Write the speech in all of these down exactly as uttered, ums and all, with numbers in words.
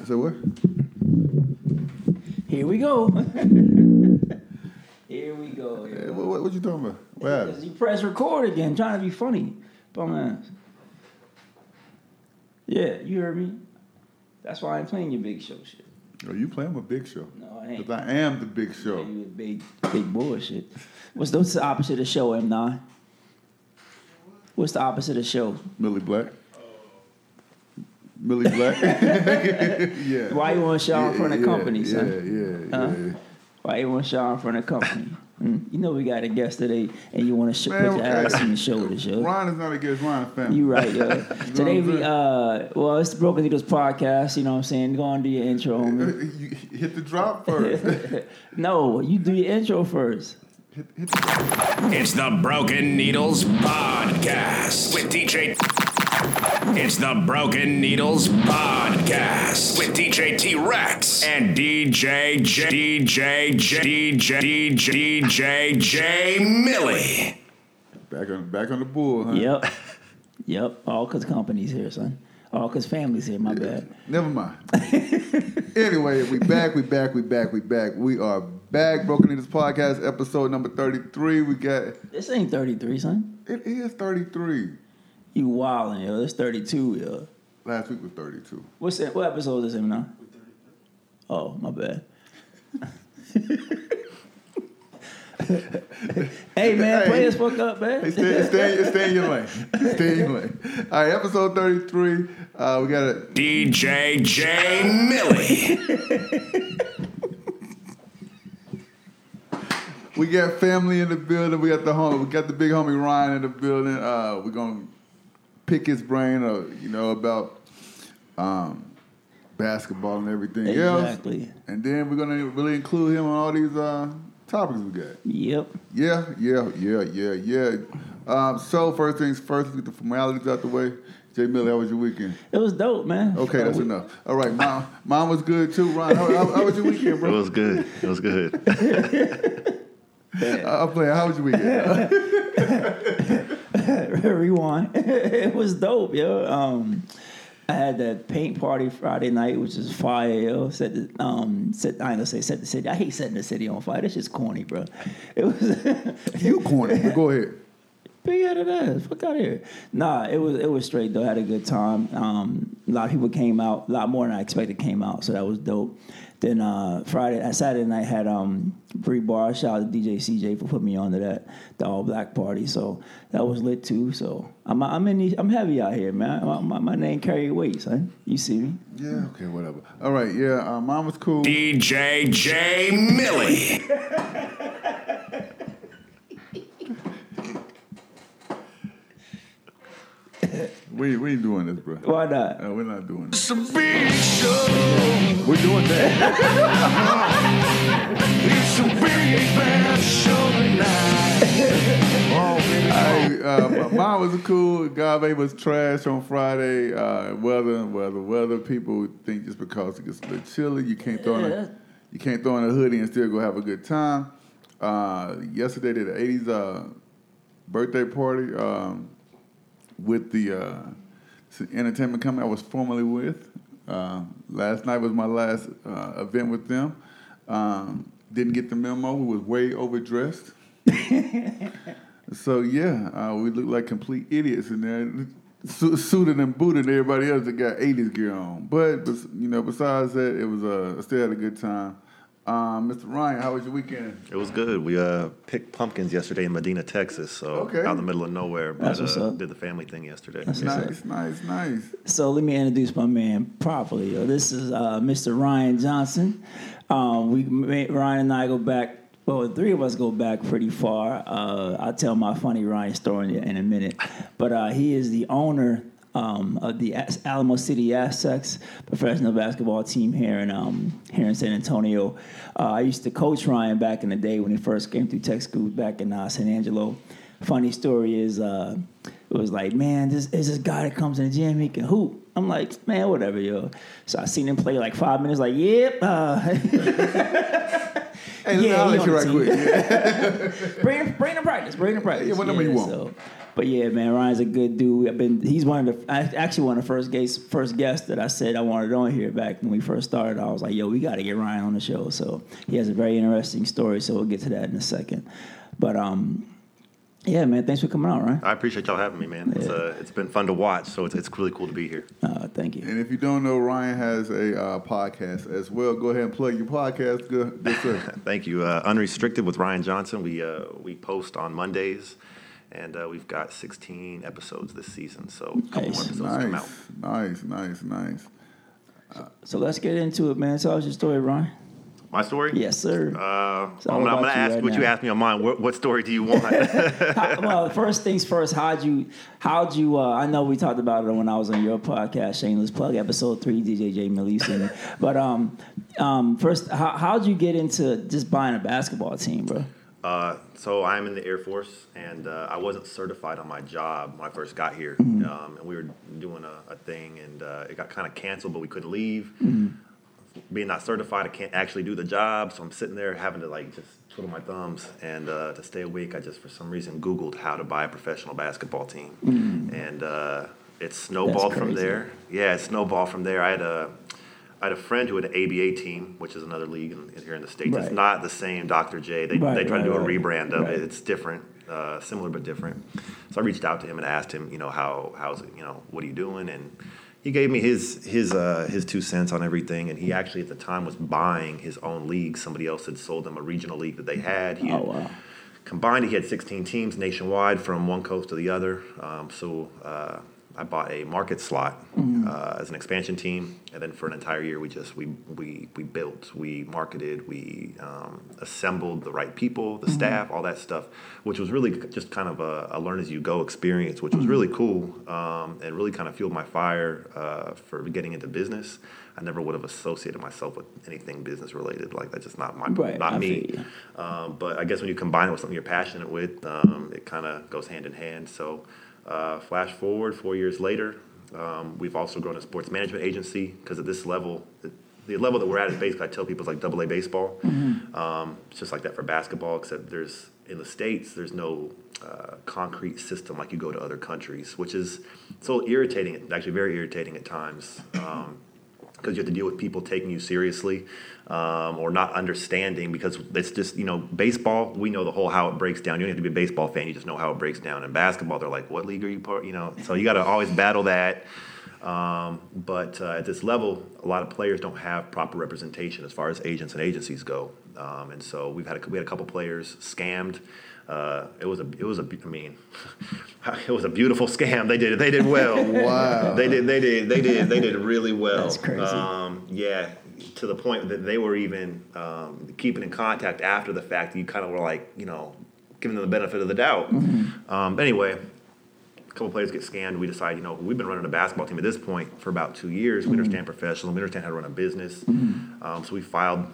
I said, what? Here we go. Here we go. Here hey, what, what, what you talking about? What happened? Because you press record again, trying to be funny. Bum ass. Yeah, you heard me. That's why I ain't playing your Big Show shit. Oh, you playing with Big Show? No, I ain't. Because I am the Big Show. You big, big bullshit. What's what's the opposite of show, M nine? What's the opposite of show? Millie Black. Millie Black. Yeah. Why you want to shout yeah, in front of yeah, company, son? Yeah, yeah, huh? yeah. Why you want to shout in front of company? Mm. You know we got a guest today, and you want to sh- put your ass on the shoulders, yo. Ron is not a guest, Ron family. You right, yo. you today we, uh, well, it's the Broken Needles Podcast, you know what I'm saying? Go on, do your intro, homie. You hit the drop first. No, you do your intro first. Hit, hit the- it's the Broken Needles Podcast with D J... It's the Broken Needles Podcast with D J T-Rex and DJ J DJ J DJ DJ DJ J Millie. Back on back on the bull, huh? Yep. Yep. All cause company's here, son. All cause family's here, my yeah. bad. Never mind. Anyway, we back, we back, we back, we back. We are back. Broken Needles Podcast, episode number thirty-three. We got This ain't thirty-three, son. It is thirty-three. You wildin', yo. That's thirty-two, yo. Last week was thirty-two. What's that? What episode is it now? Oh, my bad. Hey, man, hey. Play this fuck up, man. Hey, stay, stay, stay in your lane. Stay in your lane. All right, episode thirty-three. Uh, we got a... D J J Millie. We got family in the building. We got the homie. We got the big homie Ryan in the building. Uh, we're going to... pick his brain, or, you know, about um, basketball and everything exactly. else. And then we're gonna really include him on all these uh, topics we got. Yep. Yeah, yeah, yeah, yeah, yeah. Um, so first things first, let's get the formalities out the way. Jay Miller, how was your weekend? It was dope, man. Okay, that's we- enough. All right, mom, mom was good too. Ron, how, how, how was your weekend, bro? It was good. It was good. I'll play. How was your weekend? Rewind. It was dope, yo. Um, I had that paint party Friday night, which is fire, yo. Set the um, set. I ain't gonna say set the city. I hate setting the city on fire. That's just corny, bro. It was you corny. But go ahead. Big headed ass. Fuck out of here. Nah, it was it was straight though. I had a good time. Um, a lot of people came out. A lot more than I expected came out. So that was dope. Then uh, Friday, Saturday night had um, Bree Bar. Shout out to D J C J for putting me on to that, the all black party. So that was lit too. So I'm I'm in these, I'm heavy out here, man. My, my, my name carry weight, son. You see me? Yeah. Okay. Whatever. All right. Yeah. Uh, mom was cool. D J J Millie. We we ain't doing this, bro. Why not? No, we're not doing this. It's a big show. We're doing that. It's a big bad show tonight. Oh, I, uh, my mom was cool. Agave was trash on Friday. Uh, weather, weather, weather. People think just because it gets a little chilly, you can't throw in a, you can't throw in a hoodie and still go have a good time. Uh, yesterday, did the eighties uh, birthday party. Um, With the uh, entertainment company I was formerly with. Uh, last night was my last uh, event with them. Um, didn't get the memo. We was way overdressed. So, yeah, uh, we looked like complete idiots in there. Su- suited and booted everybody else that got eighties gear on. But, you know, besides that, it was uh, I still had a good time. Uh, Mister Ryan, how was your weekend? It was good. We uh, picked pumpkins yesterday in Medina, Texas, so okay. out in the middle of nowhere. But uh, did the family thing yesterday. That's nice, nice, nice. So let me introduce my man properly. Yo. This is uh, Mister Ryan Johnson. Um, we Ryan and I go back. Well, the three of us go back pretty far. Uh, I'll tell my funny Ryan story in a minute. But uh, he is the owner. Um, of the Alamo City Aztecs professional basketball team here in um, here in San Antonio. Uh, I used to coach Ryan back in the day when he first came through tech school back in uh, San Angelo. Funny story is uh, it was like, man, this is this guy that comes in the gym, he can hoop. I'm like, man, whatever, yo. So I seen him play like five minutes, like, yep. Uh. Hey, yeah, I'll let you right team. quick. Yeah. bring him, bring him practice, bring him practice. Yeah, what number yeah, you want? So, but yeah, man, Ryan's a good dude. I've been. He's one of the. I actually one of the first guests, first guests that I said I wanted on here back when we first started. I was like, yo, we got to get Ryan on the show. So he has a very interesting story. So we'll get to that in a second. But um. Yeah, man. Thanks for coming out, Ryan. I appreciate y'all having me, man. Yeah. It's uh, it's been fun to watch, so it's it's really cool to be here. Uh, thank you. And if you don't know, Ryan has a uh, podcast as well. Go ahead and plug your podcast. Good, good sir. Thank you. Uh, Unrestricted with Ryan Johnson. We uh, we post on Mondays, and uh, we've got sixteen episodes this season. So a couple nice. more episodes nice. come out. Nice, nice, nice. Uh, so let's get into it, man. Tell us your story, Ryan. My story? Yes, sir. Uh, so I'm, I'm going to ask right what now. you asked me on mine. What, what story do you want? how, well, first things first, how'd you, how'd you, uh, I know we talked about it when I was on your podcast, Shameless Plug, episode three, D J J. Melissa. But um, um, first, how, how'd you get into just buying a basketball team, bro? Uh, so I'm in the Air Force, and uh, I wasn't certified on my job when I first got here. Mm-hmm. Um, and we were doing a, a thing, and uh, it got kind of canceled, but we couldn't leave. Mm-hmm. Being not certified, I can't actually do the job, so I'm sitting there having to like just twiddle my thumbs, and uh, to stay awake, I just for some reason Googled how to buy a professional basketball team, mm. and uh, it snowballed from there. Yeah, it snowballed from there. I had a I had a friend who had an A B A team, which is another league in, in, here in the States. Right. It's not the same Doctor J. They right, they try right, to do a right. rebrand of right. it. It's different, uh, similar but different. So I reached out to him and asked him, you know, how how's it, you know, what are you doing? And he gave me his his uh, his two cents on everything, and he actually at the time was buying his own league. Somebody else had sold them a regional league that they had. He had oh, wow. Combined, he had sixteen teams nationwide from one coast to the other. Um, so uh, I bought a market slot mm-hmm. uh, as an expansion team, and then for an entire year we just we we we built, we marketed, we um, assembled the right people, the mm-hmm. staff, all that stuff, which was really just kind of a, a learn-as-you-go experience, which was really cool um, and really kind of fueled my fire uh, for getting into business. I never would have associated myself with anything business-related. Like, that's just not my, right, not me. Um, but I guess when you combine it with something you're passionate with, um, it kind of goes hand in hand. So uh, flash forward four years later, um, we've also grown a sports management agency because at this level, it, the level that we're at is basically, I tell people, it's like double A baseball. Mm-hmm. Um, it's just like that for basketball, except there's, in the States, there's no uh, concrete system like you go to other countries, which is so irritating, actually very irritating at times, because um, you have to deal with people taking you seriously um, or not understanding, because it's just, you know, baseball, we know the whole how it breaks down. You don't have to be a baseball fan. You just know how it breaks down. In basketball, they're like, what league are you part? You know, so you got to always battle that. Um, but uh, at this level, a lot of players don't have proper representation as far as agents and agencies go, um, and so we've had a, we had a couple players scammed. Uh, it was a it was a I mean, it was a beautiful scam. They did they did well. Wow. They did they did they did they did really well. That's crazy. Um, yeah, to the point that they were even um, keeping in contact after the fact. You kind of were like, you know, giving them the benefit of the doubt. Mm-hmm. Um, anyway. A couple players get scammed. We decide, you know, we've been running a basketball team at this point for about two years. Mm-hmm. We understand professional. We understand how to run a business. Mm-hmm. Um, so we filed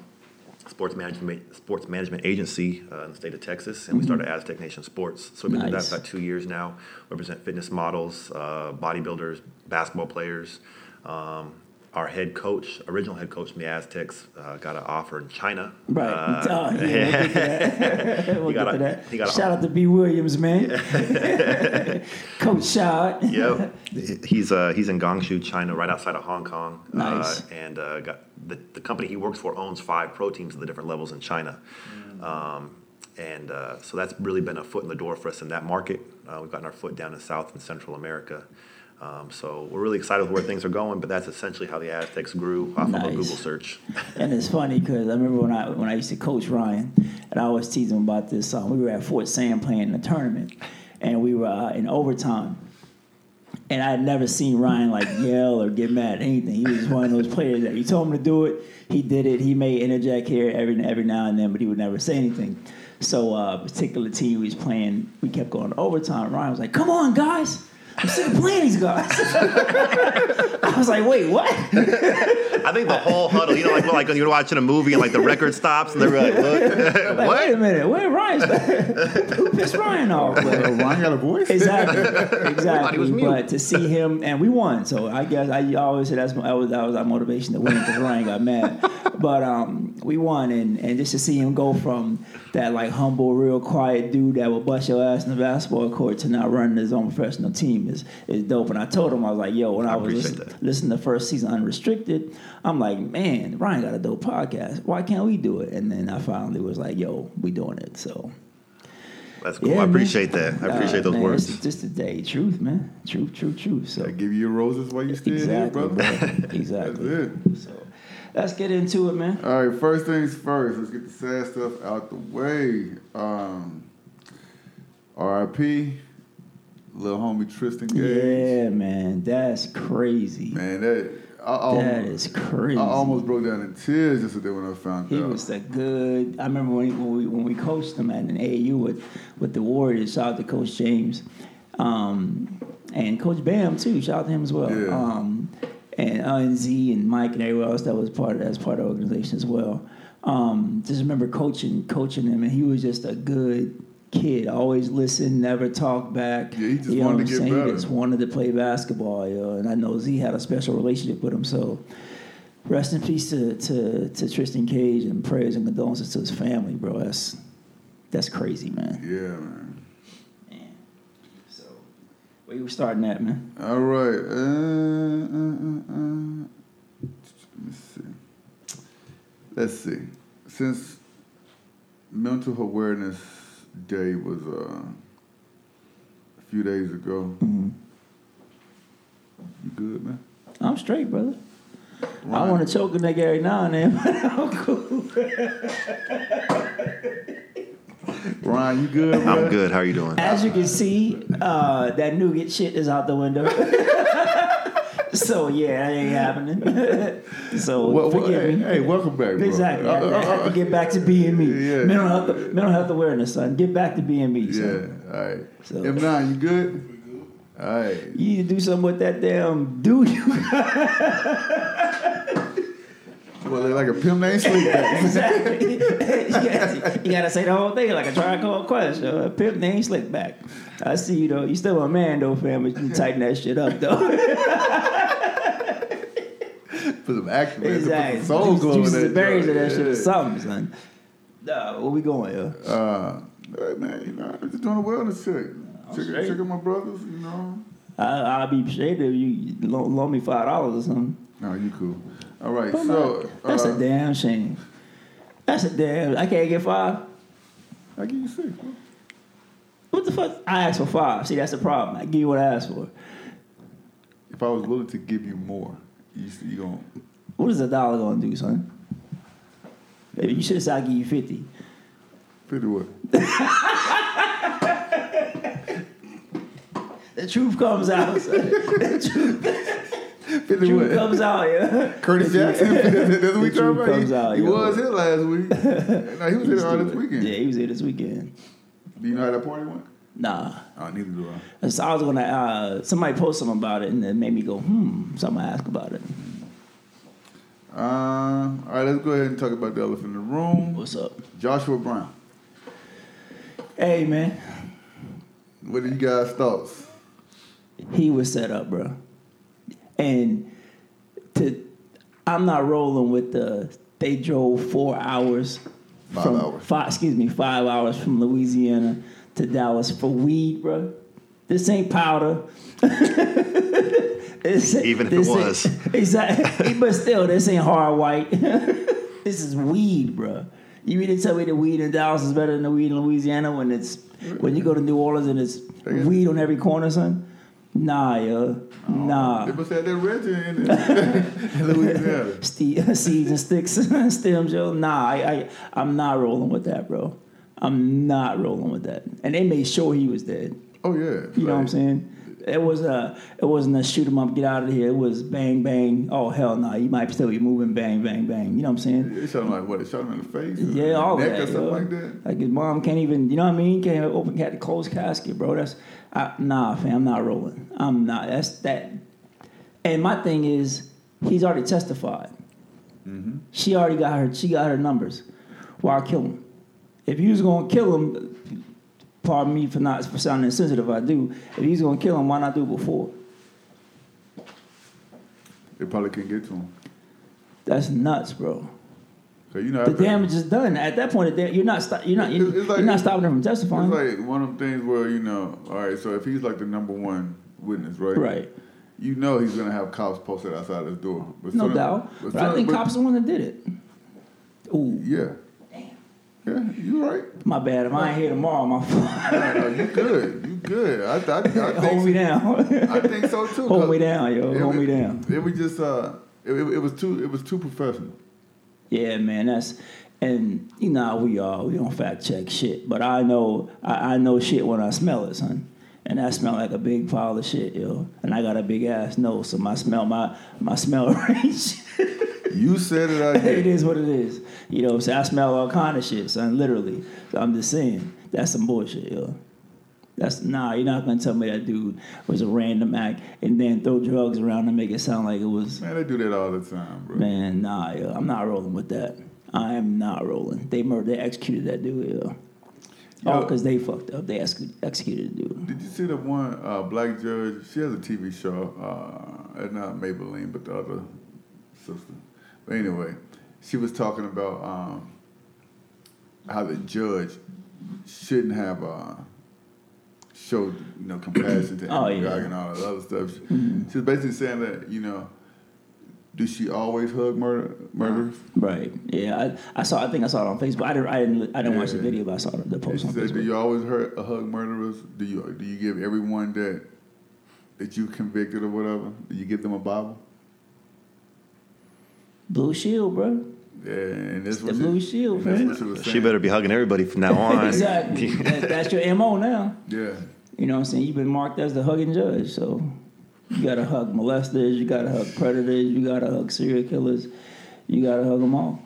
a sports management sports management agency uh, in the state of Texas, and mm-hmm. we started Aztec Nation Sports. So we've been nice. doing that for about two years now. We represent fitness models, uh, bodybuilders, basketball players. Um, Our head coach, original head coach from the Aztecs, uh, got an offer in China. Right. Uh, oh, yeah, we'll get to that. We'll get to that. He got shout out to B. Williams, man. Yeah. Coach shout. Yep. He's uh, he's in Guangzhou, China, right outside of Hong Kong. Nice. Uh, and uh, got the, the company he works for owns five pro teams at the different levels in China. Mm. Um, and uh, so that's really been a foot in the door for us in that market. Uh, we've gotten our foot down in South and Central America. Um, so we're really excited with where things are going, but that's essentially how the Aztecs grew off nice. of a Google search. And it's funny because I remember when I when I used to coach Ryan, and I always tease him about this. Um, we were at Fort Sam playing in a tournament, and we were uh, in overtime. And I had never seen Ryan like yell or get mad at anything. He was one of those players that you told him to do it, he did it. He may interject here every every now and then, but he would never say anything. So uh, particular team we was playing, we kept going to overtime. Ryan was like, "Come on, guys." I'm sick of playing these guys. I was like, wait, what? I think the whole huddle, you know, like, like when you're watching a movie and like the record stops and they're like, look, like, what? Wait a minute, where Ryan's back? Who pissed Ryan off? But, Ryan got a voice? Exactly, exactly. But to see him, and we won, so I guess I always said that's my, that was, that was our motivation to win because Ryan got mad. But um, we won, and, and just to see him go from that like humble, real quiet dude that will bust your ass in the basketball court to now running his own professional team is is dope. And I told him, I was like, yo, when I, I was listening, listening to first season Unrestricted, I'm like, man, Ryan got a dope podcast. Why can't we do it? And then I finally was like, yo, we doing it. So that's cool. Yeah, I appreciate man. that. I appreciate uh, those man, words. It's just the day. Truth, man. Truth, truth, truth. So I give you your roses while you still exactly, here, brother. brother. Exactly. That's it. So let's get into it, man. All right, first things first. Let's get the sad stuff out the way. Um, R I P, little homie Tristan Gage. Yeah, man, that's crazy. Man, that I, I that almost, is crazy. I almost broke down in tears yesterday when I found he out. He was the good. I remember when, he, when we when we coached him at an A A U with with the Warriors. Shout out to Coach James, um, and Coach Bam too. Shout out to him as well. Yeah. Um, And Unz and Mike and everyone else that was part of that's part of the organization as well. Um, just remember coaching coaching him, and he was just a good kid. Always listened, never talked back. Yeah, he just you know wanted to get saying? better. He just wanted to play basketball, yo. And I know Z had a special relationship with him. So rest in peace to to, to Tristan Gage, and prayers and condolences to his family, bro. That's that's crazy, man. Yeah, man. Where you were starting at, man? All right. Uh, uh, uh, uh. Let me see. Let's see. Since Mental Awareness Day was uh, a few days ago, mm-hmm. you good, man? I'm straight, brother. Right. I want to choke a nigga every now and then, but I'm cool. Ryan, you good, bro? I'm good. How are you doing? As you can see, uh, that nougat shit is out the window. So, yeah, that ain't happening. So, well, forgive well, hey, me. Hey, welcome back, bro. Exactly. I, I, I have to get back to being me. Yeah. Mental health, mental health awareness, son. Get back to being me, son. Yeah, all right. So, M nine, you good? All right. You need to do something with that damn dude. Well, they're like a pimp named Sleep. Exactly. You gotta, you gotta say the whole thing like a try and call question. A pimp named Slickback. I see you though. You still a man though, fam. But you tighten that shit up though. Put some action. Exactly. Put some soul glow in that. Berries in that shit or something, son. Nah, where we going, yo? Uh, hey man, you know, I'm just doing a wellness check. Check, check out my brothers, you know. I, I'll be shady if you loan lo- me five dollars or something. No, you cool. All right, but so uh, that's a damn shame. That's a damn. I can't get five. I give you six. Bro. What the fuck? I asked for five. See, that's the problem. I give you what I asked for. If I was willing to give you more, you you gonna. What is a dollar gonna do, son? Baby, you should have said I give you fifty. Fifty what? The truth comes out. Son. The truth. Truth comes out, yeah. Curtis Jackson, that's what we talking about. Comes he, out, he was here last week. No, he was here all this weekend. Yeah, he was here this weekend. Do you know how that party went? Nah. Oh, neither do I. So I was gonna. Uh, somebody post something about it, and it made me go, hmm. So I'm gonna ask about it. Um. All right, let's go ahead and talk about the elephant in the room. What's up, Joshua Brown? Hey, man. What are you guys' thoughts? He was set up, bro. And to, I'm not rolling with the. They drove four hours, five from, hours. Five, excuse me, five hours from Louisiana to Dallas for weed, bro. This ain't powder. this, Even if this it was, exactly. But still, this ain't hard white. This is weed, bro. You mean to tell me the weed in Dallas is better than the weed in Louisiana when it's when you go to New Orleans and it's weed on every corner, son? Nah, yo. Oh, nah. They must have that Reggie in it. Louisiana. Ste- seeds and sticks, stems, yo. Nah, I, I, I'm not rolling with that, bro. I'm not rolling with that. And they made sure he was dead. Oh, yeah. You like, know what I'm saying? It was a, it wasn't a shoot 'em up, get out of here. It was bang bang. Oh hell no! Nah. You might still be moving. Bang bang bang. You know what I'm saying? Yeah, they shot him like what? They shot him in the face. Or yeah, all neck that. Or something yo. like that. Like his mom can't even. You know what I mean? Can't even open cat the closed casket, bro. That's I, nah, fam. I'm not rolling. I'm not. That's that. And my thing is, he's already testified. Mm-hmm. She already got her. She got her numbers. Why kill him? If you was gonna kill him, pardon me for not for sounding insensitive. I do. If he's gonna kill him, why not do it before? They probably couldn't get to him. That's nuts, bro. So you know the damage is done. At that point, you're not you're not you're, like, you're not stopping him from testifying. It's like one of them things where you know, all right. So if he's like the number one witness, right? Right. You know he's gonna have cops posted outside his door. But no doubt. But, but I think but, cops are the one that did it. Ooh. Yeah. Yeah, you right. My bad. If I ain't here tomorrow, my fault. no, no, you good. You good. I, I, I think Hold me down. I think so too. Hold me down, yo. It, Hold it, me down. It was just uh, it, it, it was too it was too professional. Yeah, man. That's and you know we are we don't fact check shit, but I know I, I know shit when I smell it, son. And I smell like a big pile of shit, yo. And I got a big ass nose, so my smell my my smell range. You said it, I did. It is what it is. You know what I'm saying? I smell all kind of shit, son, literally. So I'm just saying, that's some bullshit, yo. That's, nah, you're not going to tell me that dude was a random act and then throw drugs around and make it sound like it was... Man, they do that all the time, bro. Man, nah, yo, I'm not rolling with that. I am not rolling. They murdered, they executed that dude, yo. Yo, oh, because they fucked up. They ex- executed the dude. Did you see the one uh, black judge? She has a T V show. Uh, not Maybelline, but the other sister. But anyway, she was talking about um, how the judge shouldn't have uh, showed you know compassion to oh, Emmett yeah. Gaga and all that other stuff. Mm-hmm. She was basically saying that you know, do she always hug murder murderers? Right. Yeah. I, I saw. I think I saw it on Facebook. I didn't. I didn't. I didn't yeah. watch the video, but I saw the post she on said, Facebook. Do you always hurt, hug murderers? Do you do you give everyone that that you convicted or whatever? Do you give them a Bible? Blue Shield, bro. Yeah, and that's what the she, Blue Shield, man. She, she better be hugging everybody from now on. Exactly. that, that's your M O now. Yeah. You know what I'm saying? You've been marked as the hugging judge, so you gotta hug molesters, you gotta hug predators, you gotta hug serial killers, you gotta hug them all.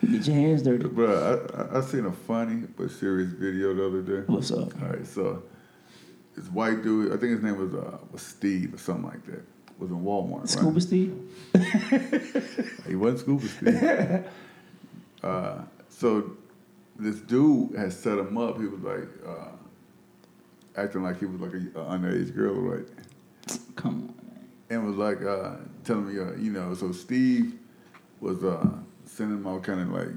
Get your hands dirty, bro. I, I I seen a funny but serious video the other day. What's up? All right, so this white dude, I think his name was uh, was Steve or something like that. Was in Walmart, Scuba right? Steve? He wasn't Scuba Steve. Uh, so this dude had set him up. He was like uh, acting like he was like an underage girl, right? Come on, man. And was like uh, telling me, uh, you know, so Steve was uh, sending him all kind of like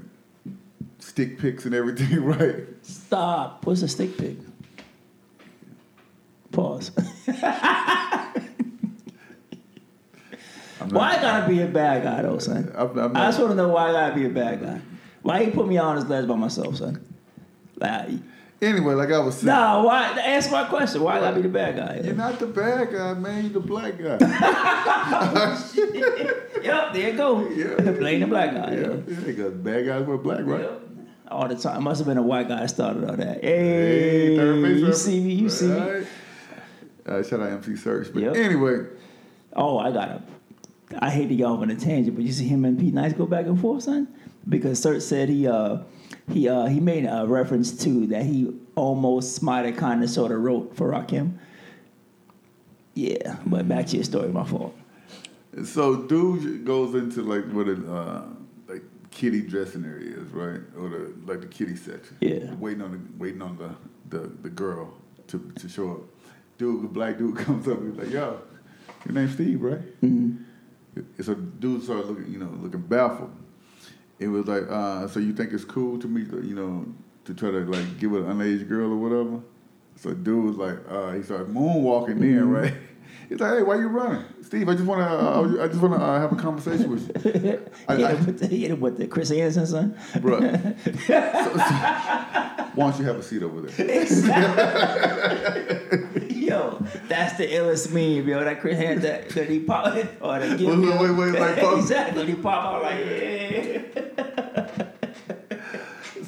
stick pics and everything, right? Stop. What's a stick pic? Pause. Why I gotta be a bad guy though, son? I'm not, I'm not, I just want to know why I gotta be a bad guy. Why he put me on his ledge by myself, son? Like, anyway, like I was saying. Nah, why? Ask my question. Why I gotta be the bad guy? You're not the bad guy, man. You're the black guy. Oh, shit. Yep, there you go. Yeah. Blame the black guy. Yeah, because bad guys were black, right? Yep. All the time. Must have been a white guy that started all that. Hey, hey you see me? You right. see me? Uh, shout out M C Search. But yep. anyway. Oh, I got him. I hate to go off on a tangent, but you see him and Pete Nice go back and forth, son? Because Search said he uh, he uh, he made a reference to that he almost smited, kind of, sort of wrote for Rakim. Yeah, but back to your story, my fault. So, dude goes into, like, what a uh, like kiddie dressing area is, right? Or, the, like, the kiddie section. Yeah. Waiting on the, waiting on the, the, the girl to, to show up. Dude, the black dude comes up and he's like, yo, your name's Steve, right? Mm-hmm. So dude started looking, you know, looking baffled. It was like, uh, so you think it's cool to me, you know, to try to like give an underage girl or whatever? So dude was like, uh, he started moonwalking in, mm-hmm. right? He's like, hey, why you running, Steve? I just want to, uh, I just want to uh, have a conversation with you. I, yeah, I, with the, yeah, with the Chris Hansen, son. Bro, so, so, why don't you have a seat over there? Exactly. Yo, that's the illest meme, yo. That Chris Hansen, that, that he pop, or that give me, wait, wait, wait, like pop. Exactly, he pop out like, yeah.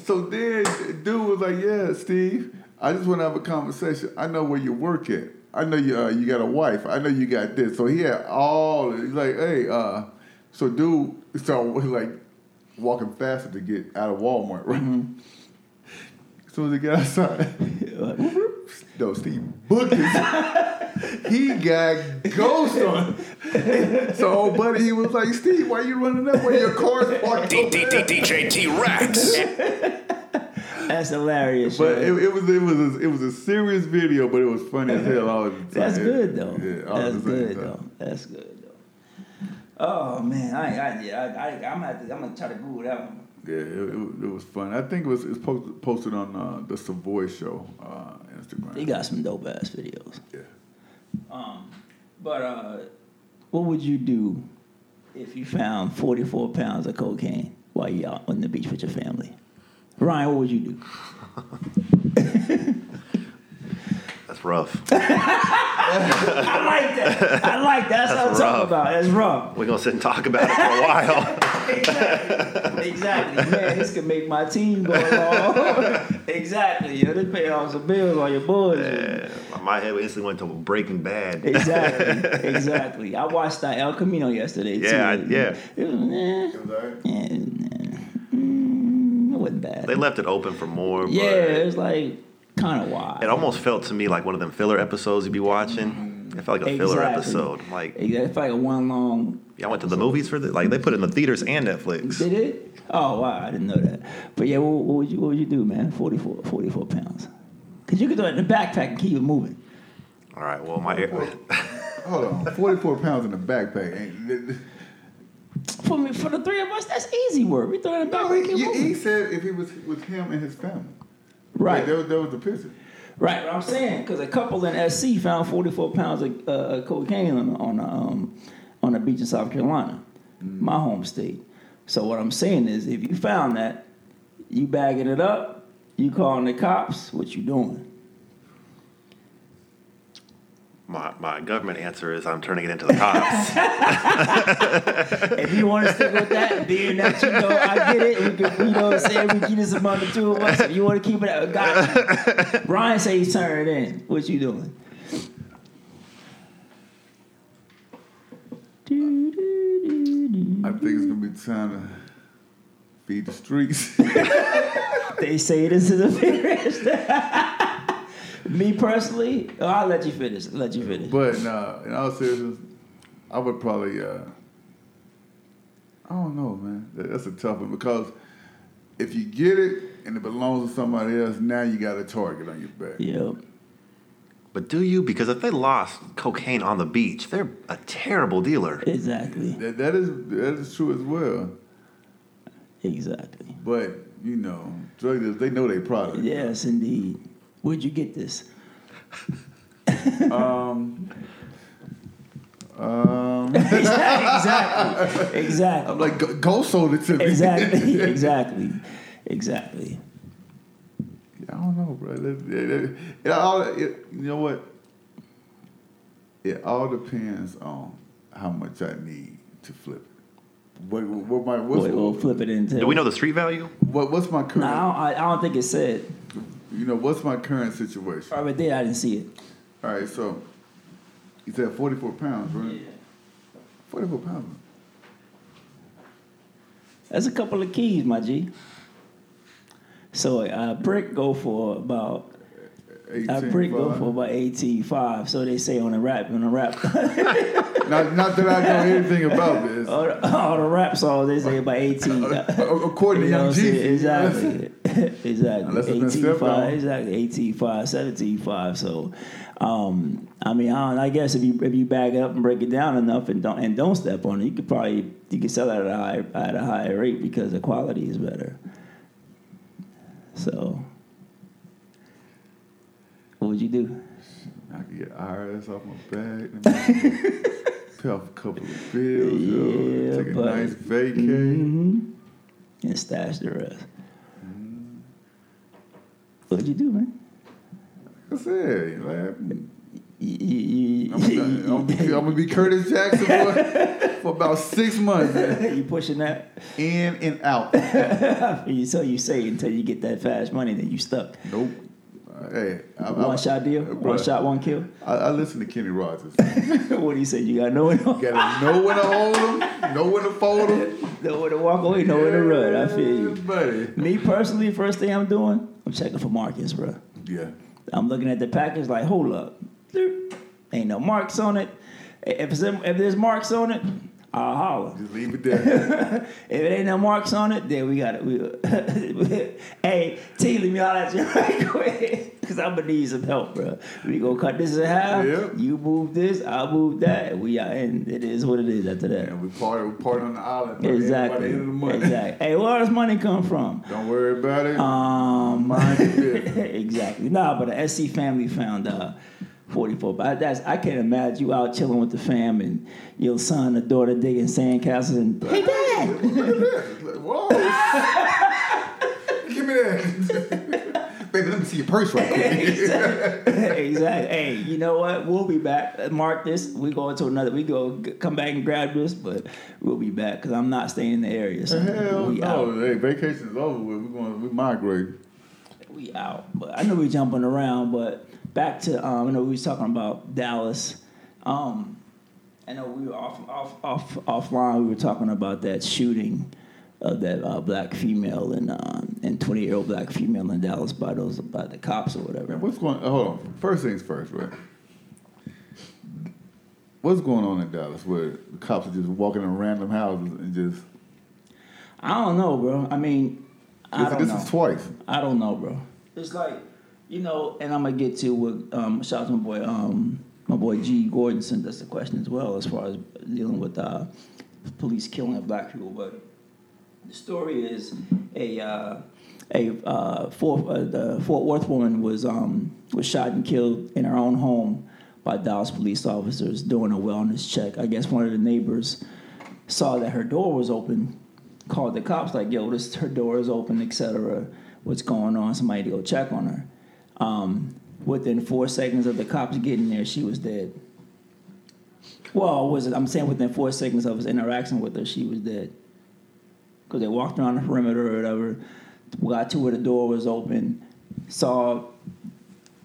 So then, dude was like, yeah, Steve, I just want to have a conversation. I know where you work at. I know you uh, you got a wife. I know you got this. So he had all, he's like, hey, uh, so dude started like walking faster to get out of Walmart, right? Mm-hmm. As soon as he got outside, like, no, Steve booked it. He got ghost on him. So old buddy, he was like, Steve, why you running that way? Your car's parked. D J T-Rex. That's hilarious. But it, it was it was a, it was a serious video, but it was funny as hell all the time. That's good though. Yeah, that's good time. though. That's good though. Oh man, I I I, I I'm gonna I'm gonna try to Google that one. Yeah, it, it, it was fun. I think it was, it was posted, posted on uh, the Savoy Show uh, Instagram. They got some dope ass videos. Yeah. Um, but uh, what would you do if you found forty-four pounds of cocaine while you're out on the beach with your family? Ryan, what would you do? That's rough. I like that. I like that. That's, That's what I'm rough. talking about. That's rough. We're going to sit and talk about it for a while. Exactly. Exactly. Man, this could make my team go along. Exactly. You know, this pay off some bills on your boys. Yeah. My head instantly went to Breaking Bad. Exactly. Exactly. I watched that El Camino yesterday, yeah, too. I, yeah. It was, nah, yeah. Wasn't bad. They left it open for more. Yeah, it was like kind of wild. It almost felt to me like one of them filler episodes you'd be watching. Mm-hmm. It felt like a exactly. filler episode. Like yeah, it felt like a one long. Yeah, I went to the movies for the like they put it in the theaters and Netflix. Did it? Oh wow, I didn't know that. But yeah, what, what would you what would you do, man? forty-four, forty-four pounds. Cause you could throw it in the backpack and keep it moving. All right. Well, my air. Hold on, forty-four pounds in the backpack. For me, for the three of us, that's easy work. We throw it back. No, he, you, he said if he was with him and his family, right? That was that was the picture, right? What I'm saying, because a couple in S C found forty-four pounds of uh, cocaine on on um on the beach in South Carolina, mm. my home state. So what I'm saying is, if you found that, you bagging it up, you calling the cops. What you doing? My my government answer is I'm turning it into the cops. If you want to stick with that, being that you know I get it, we can, you know what I'm saying, we keep this among the two of us. If you want to keep it out, got you. Brian say he's turning it in. What you doing? I think it's going to be time to feed the streets. They say this is a finish. Me personally, oh, I'll let you finish. I'll let you finish. But no, in all seriousness, I would probably, uh, I don't know, man. That's a tough one because if you get it and it belongs to somebody else, now you got a target on your back. Yep. But do you? Because if they lost cocaine on the beach, they're a terrible dealer. Exactly. That, that is that is true as well. Exactly. But, you know, drug dealers, they know their product. Yes, indeed. Where'd you get this? um, um. exactly, exactly. I'm like, go sold it to me. Exactly, exactly, exactly. Yeah, I don't know, bro. It, it, it, all, it, you know what? It all depends on how much I need to flip it. What, what my, what's, Wait, we'll what, flip it into. Do we know the street value? What, what's my current? No, I don't, I don't think it said. You know, what's my current situation? All right, but then I didn't see it. All right, so you said forty-four pounds, right? Yeah. forty-four pounds. That's a couple of keys, my G. So a brick go for about eighteen a brick five. Go for about eighteen five. So they say on a rap, on a rap. not, not that I know anything about this. On a rap song, they say about eighteen. According to Young G. Exactly. Exactly. eighteen five, exactly. eighteen five, seventeen five. So, um, I mean, I, don't, I guess if you if you bag it up and break it down enough and don't and don't step on it, you could probably you could sell it at a high, at a higher rate because the quality is better. So, what would you do? I could get I R S off my bag, pay off a couple of bills, yeah, yo, take a but, nice vacay, mm-hmm, and stash the rest. What'd you do, man? That's it. Like, I'm, I'm, I'm, I'm gonna be Curtis Jackson for, for about six months. Man. You pushing that in and out. So you say until you get that fast money, then you stuck. Nope. I Hey, I, one I, shot deal, bro, one shot, one kill. I, I listen to Kenny Rogers. What do you say? You gotta know when to hold them. Gotta know when to hold them, know when to fold them, know when to walk away, know yeah, when to run. I feel you, buddy. Me personally, first thing I'm doing, I'm checking for markings, bro. Yeah. I'm looking at the package like, hold up, there ain't no marks on it. If it's, if there's marks on it, I'll holler. Just leave it there. If it ain't no marks on it, then we got it. We, hey, T, leave me all at you right quick, because I'm going to need some help, bro. We going to cut this in half. Yep. You move this, I move that. We are, and it is what it is after that. And we part, we part on the island. Exactly. By the end of the month. Exactly. Hey, where does money come from? Don't worry about it. Um, Mind your business. Exactly. Nah, but the S C family found uh forty-four, but I, that's, I can't imagine you out chilling with the fam and your son or daughter digging sandcastles and, hey, Dad! Look at this. Like, whoa. Give me that. Baby, let me see your purse right quick. Exactly. Exactly. Hey, you know what? We'll be back. Mark this. We go into another. We go come back and grab this, but we'll be back because I'm not staying in the area. So hell we no. Out. Hey, vacation's over with. We're going. We migrate. We out. But I know we jumping around, but back to, um, I know we was talking about Dallas. Um, I know we were off, off, off, offline. We were talking about that shooting of that uh, black female and um, and twenty-year-old black female in Dallas by those by the cops or whatever. What's going? Hold on. First things first, right? What's going on in Dallas where the cops are just walking in random houses and just? I don't know, bro. I mean, I this, don't this know. This is twice. I don't know, bro. It's like. You know, and I'm gonna get to what um, shout out to my boy, um, my boy G. Gordon sent us a question as well as far as dealing with uh, police killing of black people. But the story is a uh, a uh, Fort uh, the Fort Worth woman was um, was shot and killed in her own home by Dallas police officers during a wellness check. I guess one of the neighbors saw that her door was open, called the cops like, "Yo, this her door is open, et cetera. What's going on? Somebody to go check on her." Um, within four seconds of the cops getting there, she was dead. Well, was it, I'm saying within four seconds of his interaction with her, she was dead. Because they walked around the perimeter or whatever, got to where the door was open, saw,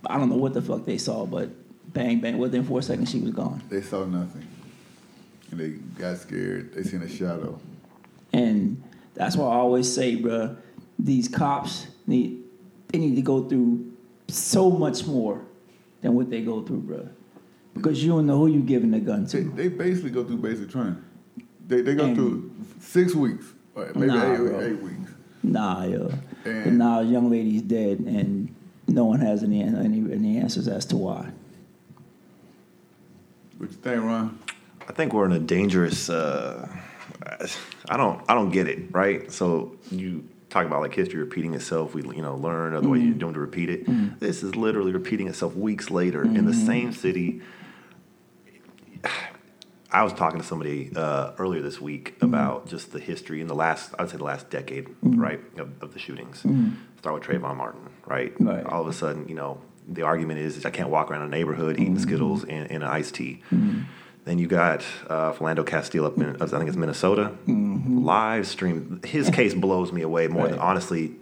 I don't know what the fuck they saw, but bang, bang, within four seconds, she was gone. They saw nothing. And they got scared. They seen a shadow. And that's why I always say, bruh, these cops need, they need to go through so much more than what they go through, bro. Because you don't know who you're giving the gun to. They, they basically go through basic training. They they go and through six weeks, or maybe nah, eight, bro. eight weeks. Nah, yo. And but now a young lady's dead, and no one has any any any answers as to why. What you think, Ron? I think we're in a dangerous. Uh, I don't I don't get it, right? So you. Talk about like history repeating itself. We you know learn otherwise mm-hmm. you're doomed to repeat it. Mm-hmm. This is literally repeating itself weeks later mm-hmm. in the same city. I was talking to somebody uh, earlier this week about mm-hmm. just the history in the last I would say the last decade mm-hmm. right of, of the shootings. Mm-hmm. Start with Trayvon Martin, right? right? All of a sudden you know the argument is, is I can't walk around a neighborhood eating mm-hmm. Skittles and, and an iced tea. Mm-hmm. Then you got uh, Philando Castile up in, I think it's Minnesota, mm-hmm. live stream. His case blows me away more right. than, honestly,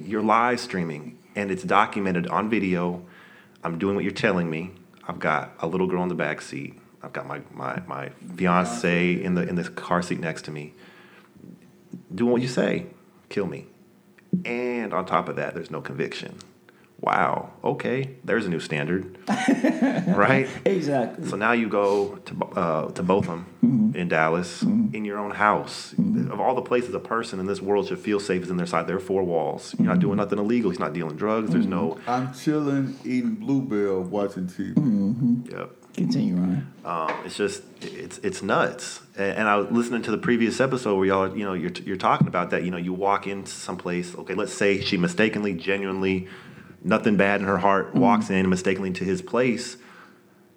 you're live streaming, and it's documented on video. I'm doing what you're telling me. I've got a little girl in the back seat. I've got my, my, my fiancée in the in the car seat next to me. Doing what you say. Kill me. And on top of that, there's no conviction. Wow, okay, there's a new standard, right? Exactly. So now you go to uh, to Botham mm-hmm. in Dallas, mm-hmm. in your own house. Mm-hmm. Of all the places a person in this world should feel safe is in their side, their four walls. You're not doing nothing illegal. He's not dealing drugs. Mm-hmm. There's no... I'm chilling, eating Bluebell, watching T V. Mm-hmm. Yep. Continue on. Um, it's just, it's it's nuts. And, and I was listening to the previous episode where y'all, you know, you're, you're talking about that. You know, you walk into someplace, okay, let's say she mistakenly, genuinely... nothing bad in her heart, mm-hmm. walks in mistakenly to his place,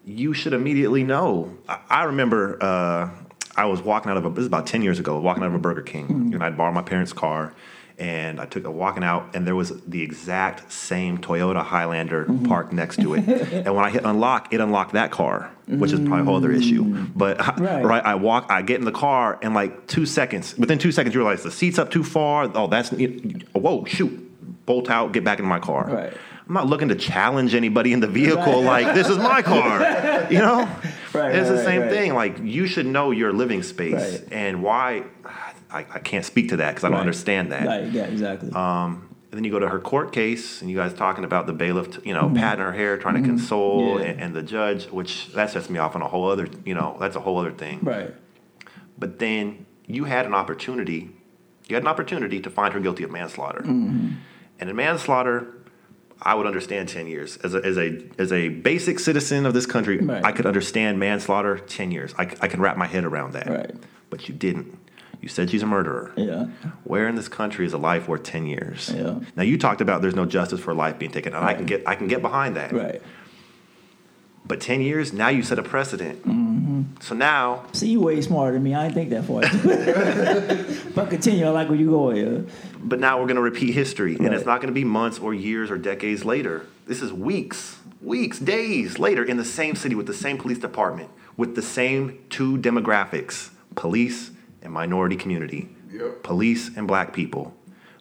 you should immediately know. I, I remember uh, I was walking out of a, this is about ten years ago, walking out of a Burger King, mm-hmm. and I'd borrowed my parents' car, and I took a walking out, and there was the exact same Toyota Highlander mm-hmm. parked next to it. And when I hit unlock, it unlocked that car, which mm-hmm. is probably a whole other issue. But right. I, right, I walk, I get in the car, and like two seconds, within two seconds, you realize the seat's up too far. Oh, that's, you, whoa, shoot. Bolt out, get back in my car. Right. I'm not looking to challenge anybody in the vehicle. Right. Like, this is my car, you know? Right, it's right, the same right. thing. Like, you should know your living space right. and why. I, I can't speak to that because I don't right. understand that. Right. Yeah, exactly. Um, and then you go to her court case, and you guys talking about the bailiff, you know, mm-hmm. patting her hair, trying mm-hmm. to console, yeah. and, and the judge, which that sets me off on a whole other, you know, that's a whole other thing. Right. But then you had an opportunity, you had an opportunity to find her guilty of manslaughter. Mm-hmm. And in manslaughter, I would understand ten years. As a, as a, as a basic citizen of this country, right. I could understand manslaughter, ten years. I, I can wrap my head around that. Right. But you didn't. You said she's a murderer. Yeah. Where in this country is a life worth ten years? Yeah. Now you talked about there's no justice for life being taken, and right. I can get I can get behind that. Right. But ten years, now you set a precedent. Mm-hmm. So now, see, you way smarter than me. I didn't think that far. But continue. I like where you go here. But now we're going to repeat history, right. and it's not going to be months or years or decades later. This is weeks, weeks, days later in the same city with the same police department with the same two demographics: police. And minority community, yep. police and black people,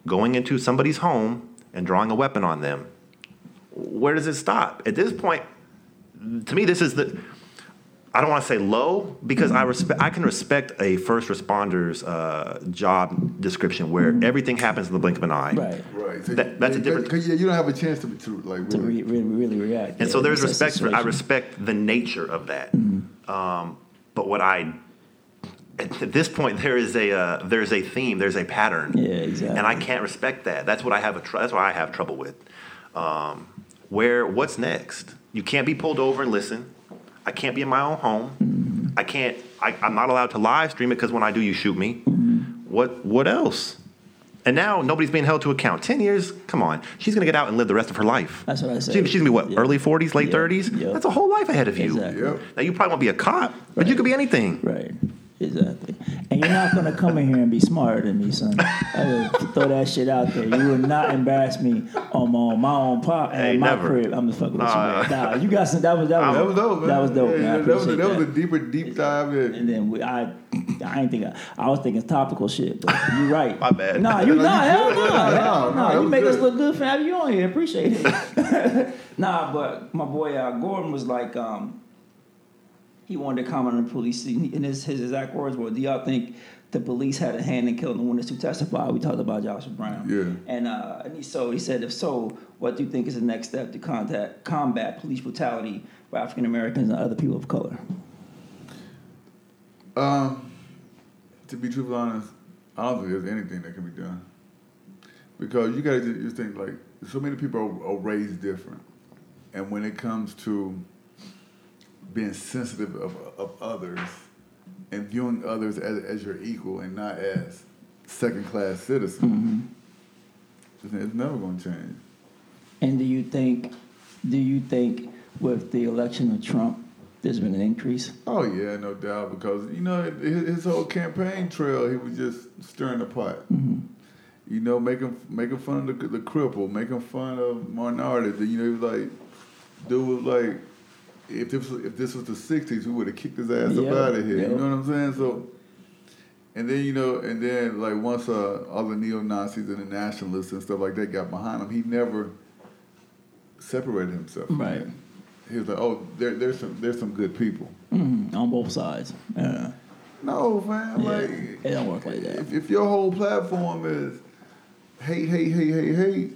going into somebody's home and drawing a weapon on them. Where does it stop? At this point, to me, this is the, I don't want to say low, because mm-hmm. I respect, I can respect a first responder's uh, job description where mm-hmm. everything happens in the blink of an eye. Right, right. So that, that's yeah, a different. Because yeah, you don't have a chance to, to like to really, re- really react. And yeah, so there's respect for. I respect the nature of that, mm-hmm. um, but what I. At this point, there is a uh, there's a theme, there's a pattern, yeah, exactly. and I can't respect that. That's what I have a tr- that's what I have trouble with. Um, where what's next? You can't be pulled over and listen. I can't be in my own home. Mm-hmm. I can't. I, I'm not allowed to live stream it because when I do, you shoot me. Mm-hmm. What what else? And now nobody's being held to account. Ten years? Come on. She's gonna get out and live the rest of her life. That's what I say. She, she's gonna be what? Yeah. Early forties, late thirties. Yeah. Yeah. That's a whole life ahead of you. Exactly. Yeah. Now you probably won't be a cop, right. but you could be anything. Right. Exactly. And you're not going to come in here and be smarter than me, son. I would throw that shit out there. You would not embarrass me on my own, my own pop and hey, my never. crib. I'm just fucking nah. with you, man. Nah, you got some. That was, that was, that was dope. Man. That was dope. Yeah, man. I that, was, that, that was a deeper, deep dive. And, and then we, I, I ain't think I, I was thinking topical shit, but you're right. My bad. Nah, you not. Hell no. Nah, nah, nah, you make good. us look good for having you on here. Appreciate it. Nah, but my boy uh, Gordon was like, um, he wanted to comment on the police, and his, his exact words were, do y'all think the police had a hand in killing the witness who testified? We talked about Joshua Brown. Yeah. And, uh, and he, so he said, if so, what do you think is the next step to contact, combat police brutality by African Americans and other people of color? Um, to be truthfully honest, I don't think there's anything that can be done. Because you got to just think, like, so many people are, are raised different. And when it comes to being sensitive of, of others and viewing others as, as your equal and not as second-class citizens, mm-hmm. it's never going to change. And do you think, do you think with the election of Trump, there's been an increase? Oh yeah, no doubt, because you know his, his whole campaign trail, he was just stirring the pot. Mm-hmm. You know, making making fun of the, the cripple, making fun of minorities. You know, he was like, dude was like. If this, was, if this was the sixties, we would have kicked his ass yeah, up out of here. Yeah. You know what I'm saying? So, and then, you know, and then, like, once uh, all the neo-Nazis and the nationalists and stuff like that got behind him, he never separated himself. Right. Man. He was like, oh, there, there's some there's some good people. Mm-hmm. On both sides. Yeah. No, man. Yeah. Like, it don't work like that. If, if your whole platform is hate, hate, hate, hate, hate,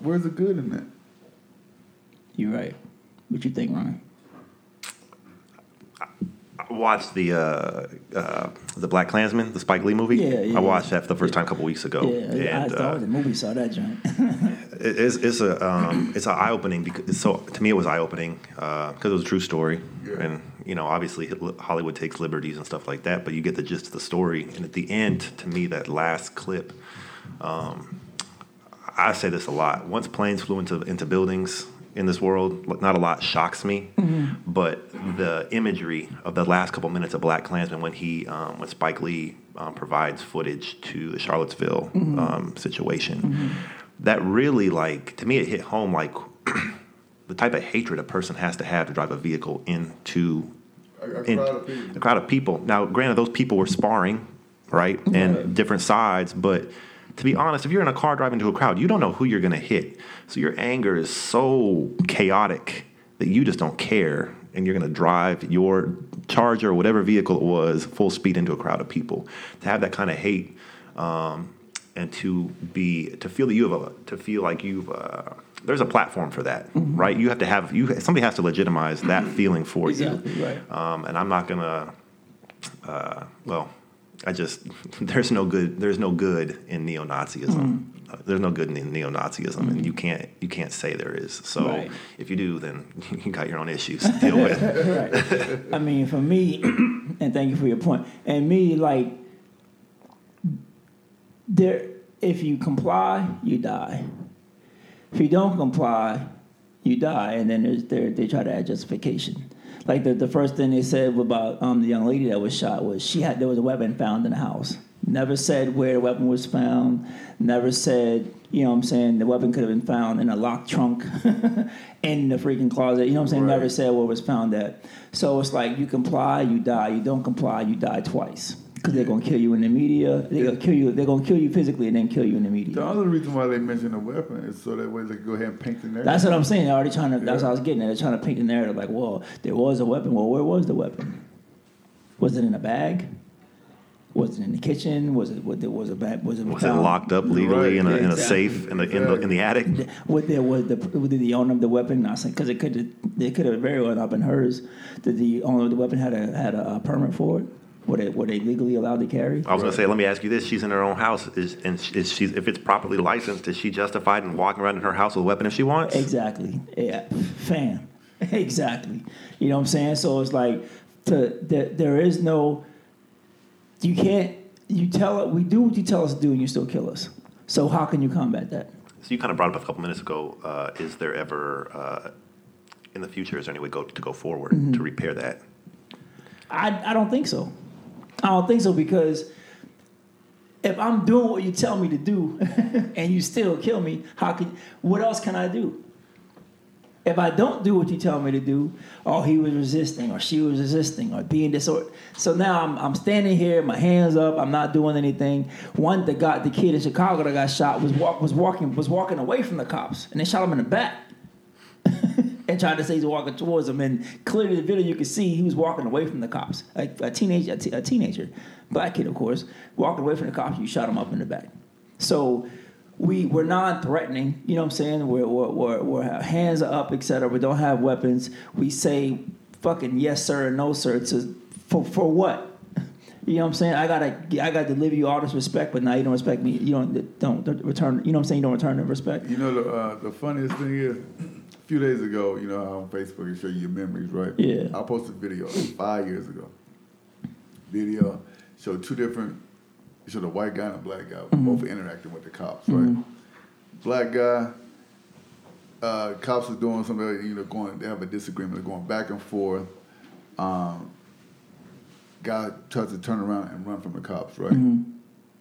where's the good in that? You're right. What you think, Ryan? I watched the uh, uh, the Black Klansman, the Spike Lee movie. Yeah, yeah. I watched that for the first yeah. time a couple weeks ago. Yeah, yeah. And, I saw uh, the movie, saw that joint. it, it's it's a um, it's eye opening because so to me it was eye opening because uh, it was a true story, yeah. and you know obviously Hollywood takes liberties and stuff like that, but you get the gist of the story. And at the end, to me, that last clip, um, I say this a lot. Once planes flew into into buildings. In this world, not a lot shocks me, mm-hmm. but the imagery of the last couple minutes of Black Klansman when he, um, when Spike Lee um, provides footage to the Charlottesville mm-hmm. um, situation, mm-hmm. that really, like, to me, it hit home, like, the type of hatred a person has to have to drive a vehicle into a, a, in, crowd, of a crowd of people. Now, granted, those people were sparring, right, mm-hmm. and different sides, but to be honest, if you're in a car driving to a crowd, you don't know who you're going to hit. So your anger is so chaotic that you just don't care, and you're going to drive your Charger or whatever vehicle it was full speed into a crowd of people. To have that kind of hate, um, and to be to feel that you have a to feel like you've uh, there's a platform for that, mm-hmm. right? You have to have you somebody has to legitimize that feeling for exactly, you. Right. Um, and I'm not gonna. Uh, well, I just there's no good there's no good in neo-Nazism. Mm-hmm. Uh, there's no good in neo-Nazism, mm-hmm. and you can't you can't say there is. So right. if you do, then you got your own issues to deal with. Right. I mean, for me, and thank you for your point. And me, like, there. If you comply, you die. If you don't comply, you die. And then there's there they try to add justification. Like the the first thing they said about um the young lady that was shot was she had there was a weapon found in the house. Never said where the weapon was found. Never said, you know what I'm saying, the weapon could have been found in a locked trunk in the freaking closet. You know what I'm saying? Right. Never said where it was found at. So it's like you comply, you die. You don't comply, you die twice. Because they're going to kill you in the media. They're going to kill you They're gonna kill you physically and then kill you in the media. The other reason why they mention a weapon is so that way they can go ahead and paint the narrative. That's what I'm saying. They're already trying to, yeah. That's what I was getting at. They're trying to paint the narrative like, well, there was a weapon. Well, where was the weapon? Was it in a bag? Was it in the kitchen? Was it was it was, a bad, was, it, was it locked up legally right. in a yeah, in a exactly. safe in the in, yeah. the in the attic? What there was the did the owner of the weapon? I said because it could it could have very well not been hers. Did the owner of the weapon had a had a permit for it? Were they were they legally allowed to carry? I was right. gonna say, let me ask you this: she's in her own house, is, and is she, if it's properly licensed, is she justified in walking around in her house with a weapon if she wants? Exactly, yeah, fam, exactly. You know what I'm saying? So it's like to, there, there is no. You can't, you tell it, we do what you tell us to do and you still kill us. So how can you combat that? So you kind of brought up a couple minutes ago, uh, is there ever, uh, in the future, is there any way go, to go forward mm-hmm. to repair that? I, I don't think so. I don't think so because if I'm doing what you tell me to do and you still kill me, how can, what else can I do? If I don't do what you tell me to do, oh, he was resisting, or she was resisting, or being disordered. So now I'm I'm standing here, my hands up, I'm not doing anything. One, the guy, the kid in Chicago that got shot was walk, was walking was walking away from the cops, and they shot him in the back, and tried to say he's walking towards them. And clearly, the video you can see, he was walking away from the cops. A, a teenage, a, t- a teenager, black kid, of course, walking away from the cops. You shot him up in the back. So. We, we're non-threatening, you know what I'm saying? We're, we're, we're, we're hands are up, et cetera. We don't have weapons. We say fucking yes, sir, and no, sir, to, for, for what? You know what I'm saying? I gotta I gotta deliver you all this respect, but now you don't respect me. You don't don't return. You know what I'm saying? You don't return the respect. You know the uh, the funniest thing is, a few days ago, you know how on Facebook it show you your memories, right? Yeah. I posted a video five years ago. Video showed two different. So the white guy and the black guy were mm-hmm. both interacting with the cops, right? Mm-hmm. Black guy, uh, cops are doing something, you know, going, they have a disagreement, they're going back and forth. Um, guy tries to turn around and run from the cops, right? Mm-hmm.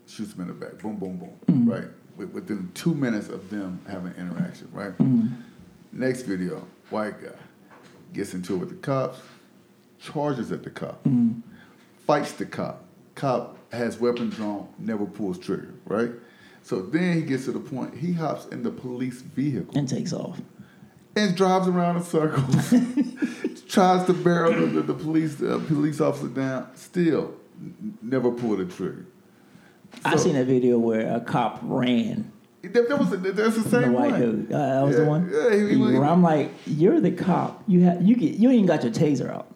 Shoots him in the back, boom, boom, boom, mm-hmm. right? Within two minutes of them having interaction, right? Mm-hmm. Next video, white guy gets into it with the cops, charges at the cop, mm-hmm. fights the cop, cop. Has weapons on, never pulls trigger, right? So then he gets to the point, he hops in the police vehicle. And takes off. And drives around in circles. Tries to barrel the, the police uh, police officer down. Still, n- never pulled a trigger. So, I seen a video where a cop ran. That, that was a, that's the same the white one. Dude. Uh, that was yeah, the one? Yeah, he, he, where he, I'm like, you're the cop. You, ha- you, get, you ain't got your taser out.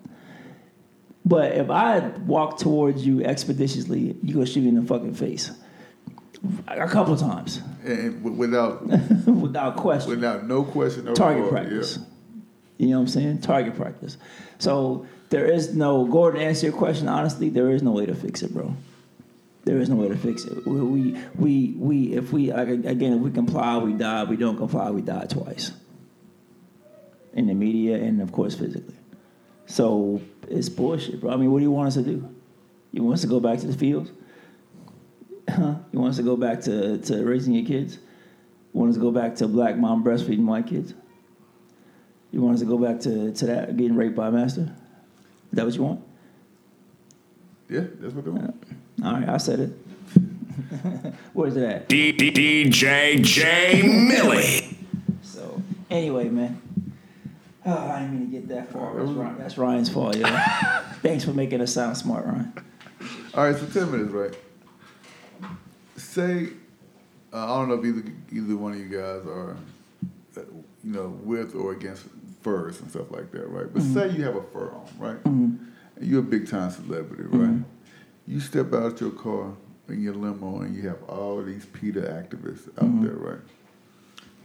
But if I walk towards you expeditiously, you go shoot me in the fucking face. A couple times. And without... without question. Without no question. No Target reward. Practice. Yeah. You know what I'm saying? Target practice. So there is no... Gordon, to answer your question, honestly, there is no way to fix it, bro. There is no way to fix it. We, we, we, we if we... Like, again, if we comply, we die. If we don't comply, we die twice. In the media and, of course, physically. So... It's bullshit, bro. I mean, what do you want us to do? You want us to go back to the fields? Huh? You want us to go back to, to raising your kids? You want us to go back to black mom breastfeeding white kids? You want us to go back to, to that, getting raped by a master? Is that what you want? Yeah, that's what they want. Uh, all right, I said it. Where's it at? D D D J J Millie. So anyway, man. Oh, I didn't mean to get that far. That's, Ryan. That's Ryan's fault, yeah. Thanks for making us sound smart, Ryan. All right, so ten minutes, right? Say, uh, I don't know if either either one of you guys are, you know, with or against furs and stuff like that, right? But mm-hmm. say you have a fur on, right? Mm-hmm. And you're a big-time celebrity, right? Mm-hmm. You step out your car in your limo and you have all these PETA activists out mm-hmm. there, right?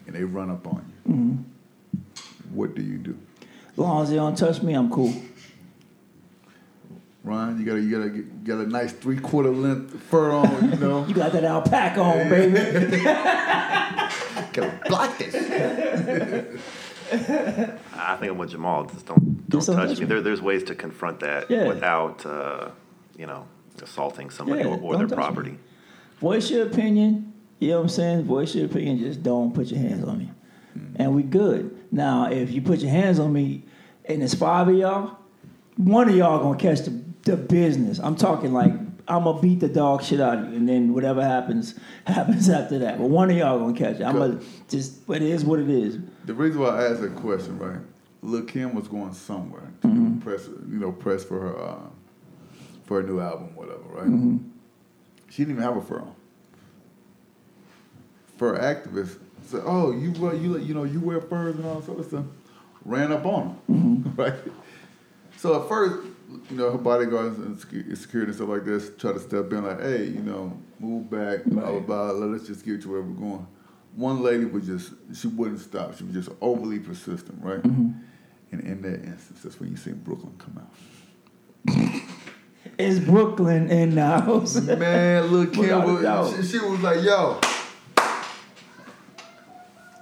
And they run up on you. Mm-hmm. What do you do? As long as they don't touch me, I'm cool. Ryan, you gotta, you gotta, get, got a nice three quarter length fur on, you know. You got that alpaca on, baby. Gotta block this. I think I'm with Jamal. Just don't, don't, don't touch, touch me. me. There, there's ways to confront that yeah. without, uh, you know, assaulting somebody yeah, or their property. Me. Voice your opinion. You know what I'm saying? Voice your opinion. Just don't put your hands on me. And we good. Now, if you put your hands on me and it's five of y'all, one of y'all gonna catch the, the business. I'm talking like I'm gonna beat the dog shit out of you, and then whatever happens, happens after that. But one of y'all gonna catch it. I'm gonna just, but it is what it is. The reason why I asked that question, right? Lil' Kim was going somewhere to mm-hmm. press, you know, press for her, uh, for her new album, whatever, right? Mm-hmm. She didn't even have a fur on. Fur activists. So, oh, you wear, you you know you wear furs and all sorts of stuff. Ran up on them, mm-hmm. right? So at first, you know, her bodyguards and security and stuff like this try to step in, like, hey, you know, move back, right. blah blah blah. Let us just get to where we're going. One lady was just, she wouldn't stop. She was just overly persistent, right? Mm-hmm. And in that instance, that's when you see Brooklyn come out. It's Brooklyn in the house. Man, Lil' Kim was, she, she was like, yo.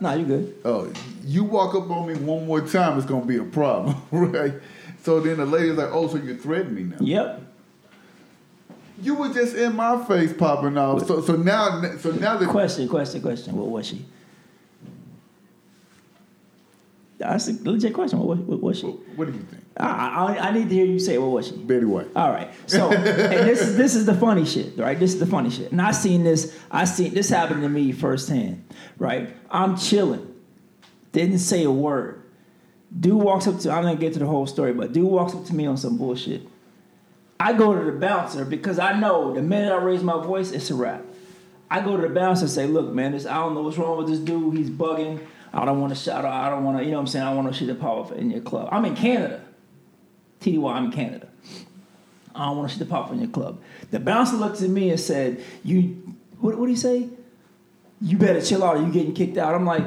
Nah, you good. Oh, you walk up on me one more time, it's gonna be a problem, right? So then the lady's like, "Oh, so you're threatening me now?" Yep. You were just in my face popping off. So, so now, so now the question, question, question. What was she? That's a legit question. What, what, what was she? What, what do you think? I, I I need to hear you say what was she? Betty White. All right. So and this is this is the funny shit, right? This is the funny shit. And I seen this. I seen this happen to me firsthand, right? I'm chilling, didn't say a word. Dude walks up to. I'm gonna get to the whole story, but dude walks up to me on some bullshit. I go to the bouncer because I know the minute I raise my voice, it's a wrap. I go to the bouncer and say, "Look, man, this, I don't know what's wrong with this dude. He's bugging. I don't want to shout out. I don't want to, you know what I'm saying? I want to shoot the power in your club. I'm in Canada. T D Y, I'm in Canada. I don't want to shoot the power in your club." The bouncer looked at me and said, "You, what what do you say? You better chill out or you getting kicked out." I'm like,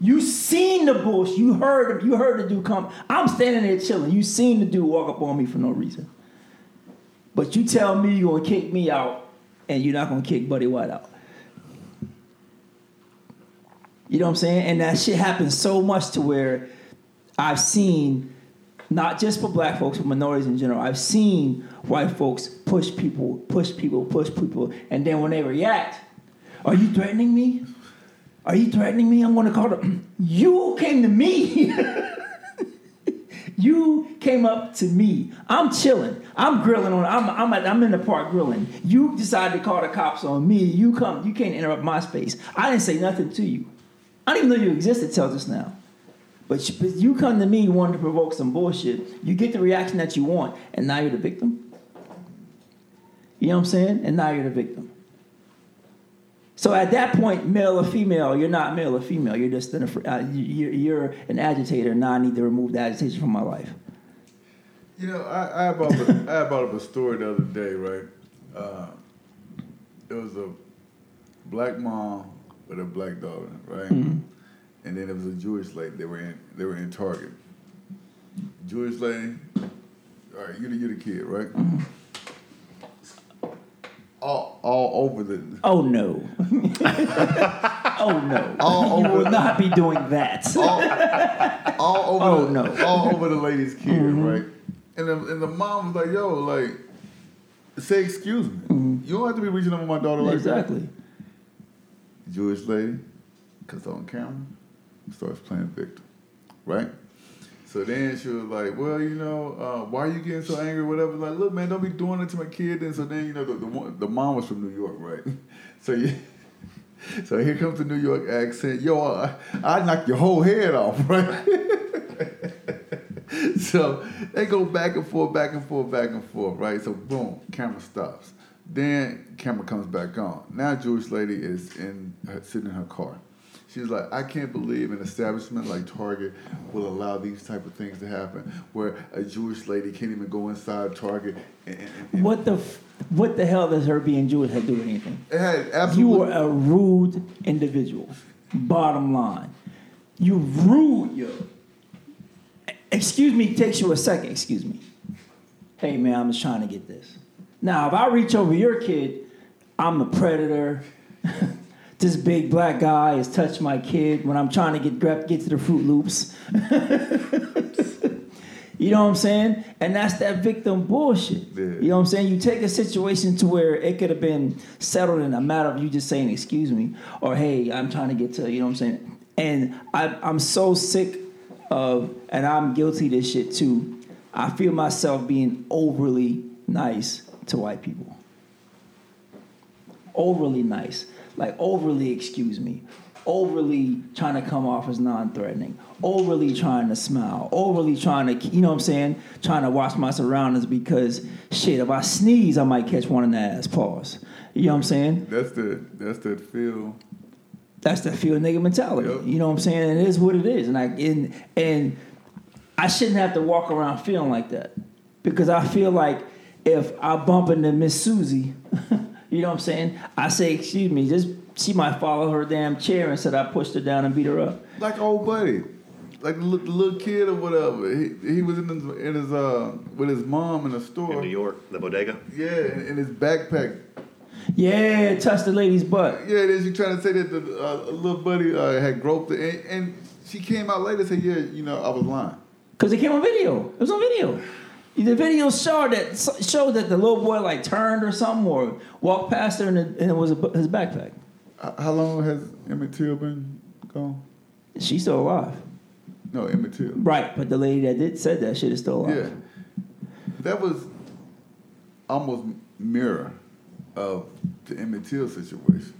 you seen the bullshit. You heard you heard the dude come. I'm standing there chilling. You seen the dude walk up on me for no reason. But you tell me you're going to kick me out and you're not going to kick Buddy White out. You know what I'm saying? And that shit happens so much to where I've seen, not just for black folks, but minorities in general, I've seen white folks push people, push people, push people. And then when they react, are you threatening me? Are you threatening me? I'm going to call them. You came to me. You came up to me. I'm chilling. I'm grilling on. I'm I'm, at, I'm in the park grilling. You decided to call the cops on me. You come. You can't interrupt my space. I didn't say nothing to you. I didn't even know you existed till just now. But you come to me wanting to provoke some bullshit. You get the reaction that you want, and now you're the victim. You know what I'm saying? And now you're the victim. So at that point, male or female, you're not male or female. You're just an, uh, you're, you're an agitator. Now I need to remove the agitation from my life. You know, I, I brought up a, I brought up a story the other day, right? Uh, there was a black mom with a black daughter, right? Mm-hmm. And then it was a Jewish lady. They were in they were in Target. Jewish lady, all right, you the you the kid, right? Mm-hmm. All all over the Oh no. Oh no. All you over will the, not be doing that. all, all over oh, the, no. all over the lady's kid, mm-hmm. right? And the, and the mom was like, yo, like, say excuse me. Mm-hmm. You don't have to be reaching over my daughter like exactly. that. Exactly. Jewish lady, because on camera, starts playing victim, right? So then she was like, well, you know, uh, why are you getting so angry or whatever? Like, look, man, don't be doing it to my kid. And so then, you know, the, the, the mom was from New York, right? So yeah. So here comes the New York accent. Yo, I, I knocked your whole head off, right? So they go back and forth, back and forth, back and forth, right? So boom, camera stops. Then camera comes back on. Now Jewish lady is in uh, sitting in her car. She's like, I can't believe an establishment like Target will allow these type of things to happen, where a Jewish lady can't even go inside Target. And, and, and what the f- what the hell does her being Jewish have to do with anything? It had absolutely. You are a rude individual. Bottom line, you rude, yo. Excuse me, takes you a second. Excuse me. Hey man, I'm just trying to get this. Now, if I reach over your kid, I'm a predator. This big black guy has touched my kid when I'm trying to get grab, get to the Fruit Loops. You know what I'm saying? And that's that victim bullshit. Yeah. You know what I'm saying? You take a situation to where it could have been settled in a matter of you just saying, excuse me, or hey, I'm trying to get to, you know what I'm saying? And I, I'm so sick of, and I'm guilty of this shit too, I feel myself being overly nice to white people. Overly nice. Like overly, excuse me, overly trying to come off as non-threatening, overly trying to smile, overly trying to, you know what I'm saying, trying to watch my surroundings because, shit, if I sneeze, I might catch one in the ass. Pause. You know what I'm saying? That's the, that's that feel. That's that feel nigga mentality. Yep. You know what I'm saying? And it is what it is. And I, and, and I shouldn't have to walk around feeling like that because I feel like if I bump into Miss Susie... You know what I'm saying? I say, excuse me, just she might follow her damn chair and said I pushed her down and beat her up. Like old buddy, like the little, little kid or whatever. He he was in his, in his uh with his mom in a store in New York, the bodega. Yeah, in his backpack. Yeah, touched the lady's butt. Yeah, then she trying to say that the uh, little buddy uh, had groped her, and, and she came out later and said, yeah, you know, I was lying. Cause it came on video. It was on video. The video showed that showed that the little boy like turned or something or walked past her and it, and it was a, his backpack. How long has Emmett Till been gone? She's still alive. No, Emmett Till. Right, but the lady that did said that shit is still alive. Yeah, that was almost mirror of the Emmett Till situation.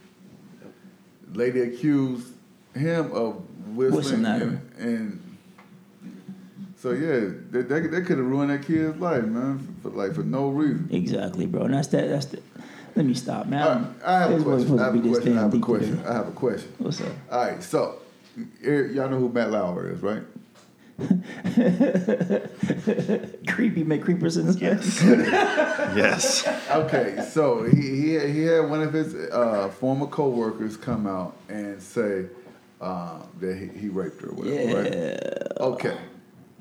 Lady accused him of whistling and, and so yeah, that that, that could have ruined that kid's life, man. For, for, like for no reason. Exactly, bro. And that's that. That's the. Let me stop, man. Right, I, have I have a question. I have a question. I have a question. I have a question. What's up? All right, so y'all know who Matt Lauer is, right? Creepy McCreepers in his yes. Yes. Okay, so he he he had one of his uh, former coworkers come out and say uh, that he, he raped her, or whatever. Yeah. Right? Okay.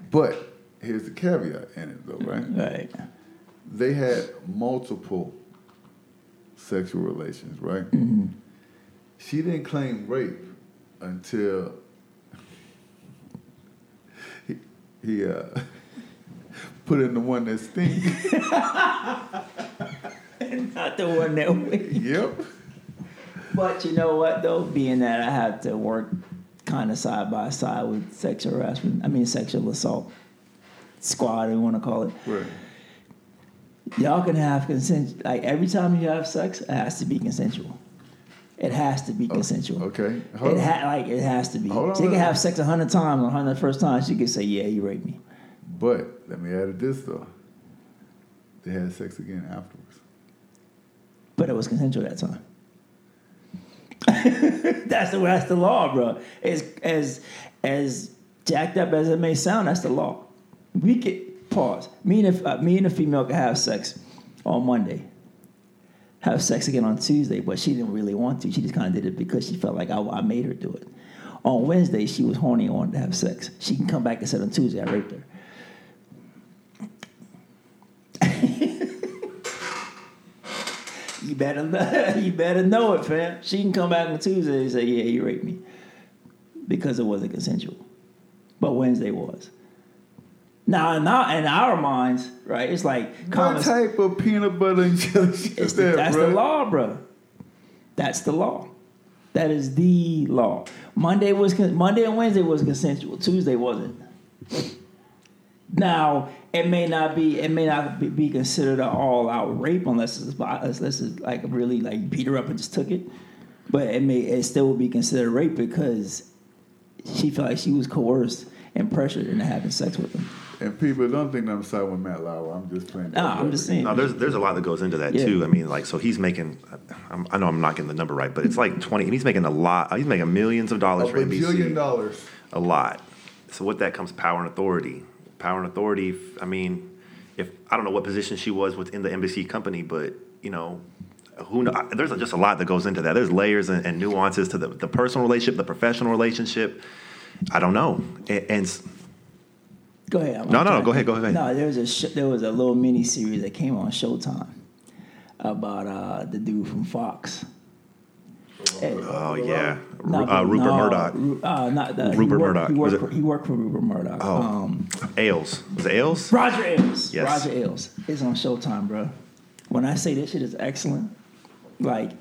But here's the caveat in it, though, right? Right. They had multiple sexual relations, right? Mm-hmm. She didn't claim rape until he, he uh, put in the one that stinks. Not the one that we. Yep. But you know what, though? Being that I have to work kind of side by side with sexual harassment, I mean sexual assault squad, you want to call it. Right. Y'all can have consent. Like every time you have sex, it has to be consensual. It has to be consensual. Okay. Hold it ha- like it has to be. Hold she on, can have sex a hundred times, a hundred first time, she can say, "Yeah, you raped me." But let me add this though: they had sex again afterwards. But it was consensual that time. That's the that's the law, bro. As as as jacked up as it may sound, that's the law. We could pause. Me and a, uh, me and a female could have sex on Monday, have sex again on Tuesday, but she didn't really want to. She just kind of did it because she felt like I, I made her do it. On Wednesday, she was horny and wanted to have sex. She can come back and say on Tuesday, I raped her. You better know, you better know it, fam. She can come back on Tuesday and say, yeah, you raped me. Because it wasn't consensual. But Wednesday was. Now, in our, in our minds, right, it's like... What type of peanut butter and jelly shit is that, That's bro? the law, bro. That's the law. That is the law. Monday was Monday and Wednesday was consensual. Tuesday wasn't. Now, it may not be it may not be considered an all-out rape unless it's unless it's like really like beat her up and just took it. But it may it still would be considered rape because she felt like she was coerced and pressured into having sex with him. And people don't think I'm sorry with Matt Lauer. I'm just playing. No, I'm just saying. No, there's there's a lot that goes into that yeah. too. I mean, like, so he's making. I'm, I know I'm not getting the number right, but it's like twenty, and he's making a lot. He's making millions of dollars a for N B C. A billion dollars. A lot. So with that comes power and authority. Power and authority. I mean, if I don't know what position she was within the N B C company, but you know, who knows? There's just a lot that goes into that. There's layers and, and nuances to the, the personal relationship, the professional relationship. I don't know. And, and go ahead. I'm no, no, no. Go ahead. Go ahead. No, there was a sh- there was a little mini series that came on Showtime about uh, the dude from Fox. Hey, oh yeah, no, uh, Rupert no, Murdoch. Uh, not the, Rupert worked, Murdoch. He worked, for, he worked for Rupert Murdoch. Oh, um, Ailes. Was it Ailes? Roger Ailes. Yes. Roger Ailes. It's on Showtime, bro. When I say this shit is excellent, like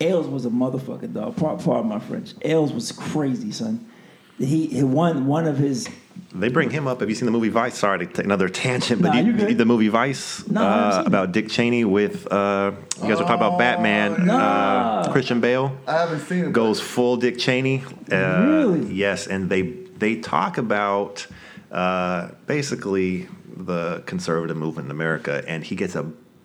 Ailes was a motherfucker, dog. Pardon my French. Ailes was crazy, son. He, he won one of his. They bring him up. Have you seen the movie Vice? Sorry to take another tangent, but nah, you, you, the movie Vice nah, uh, about Dick Cheney with, uh, you guys oh, were talking about Batman, nah. uh, Christian Bale. I haven't seen it. Goes full Dick Cheney. Uh, really? Yes, and they they talk about uh, basically the conservative movement in America, and he gets a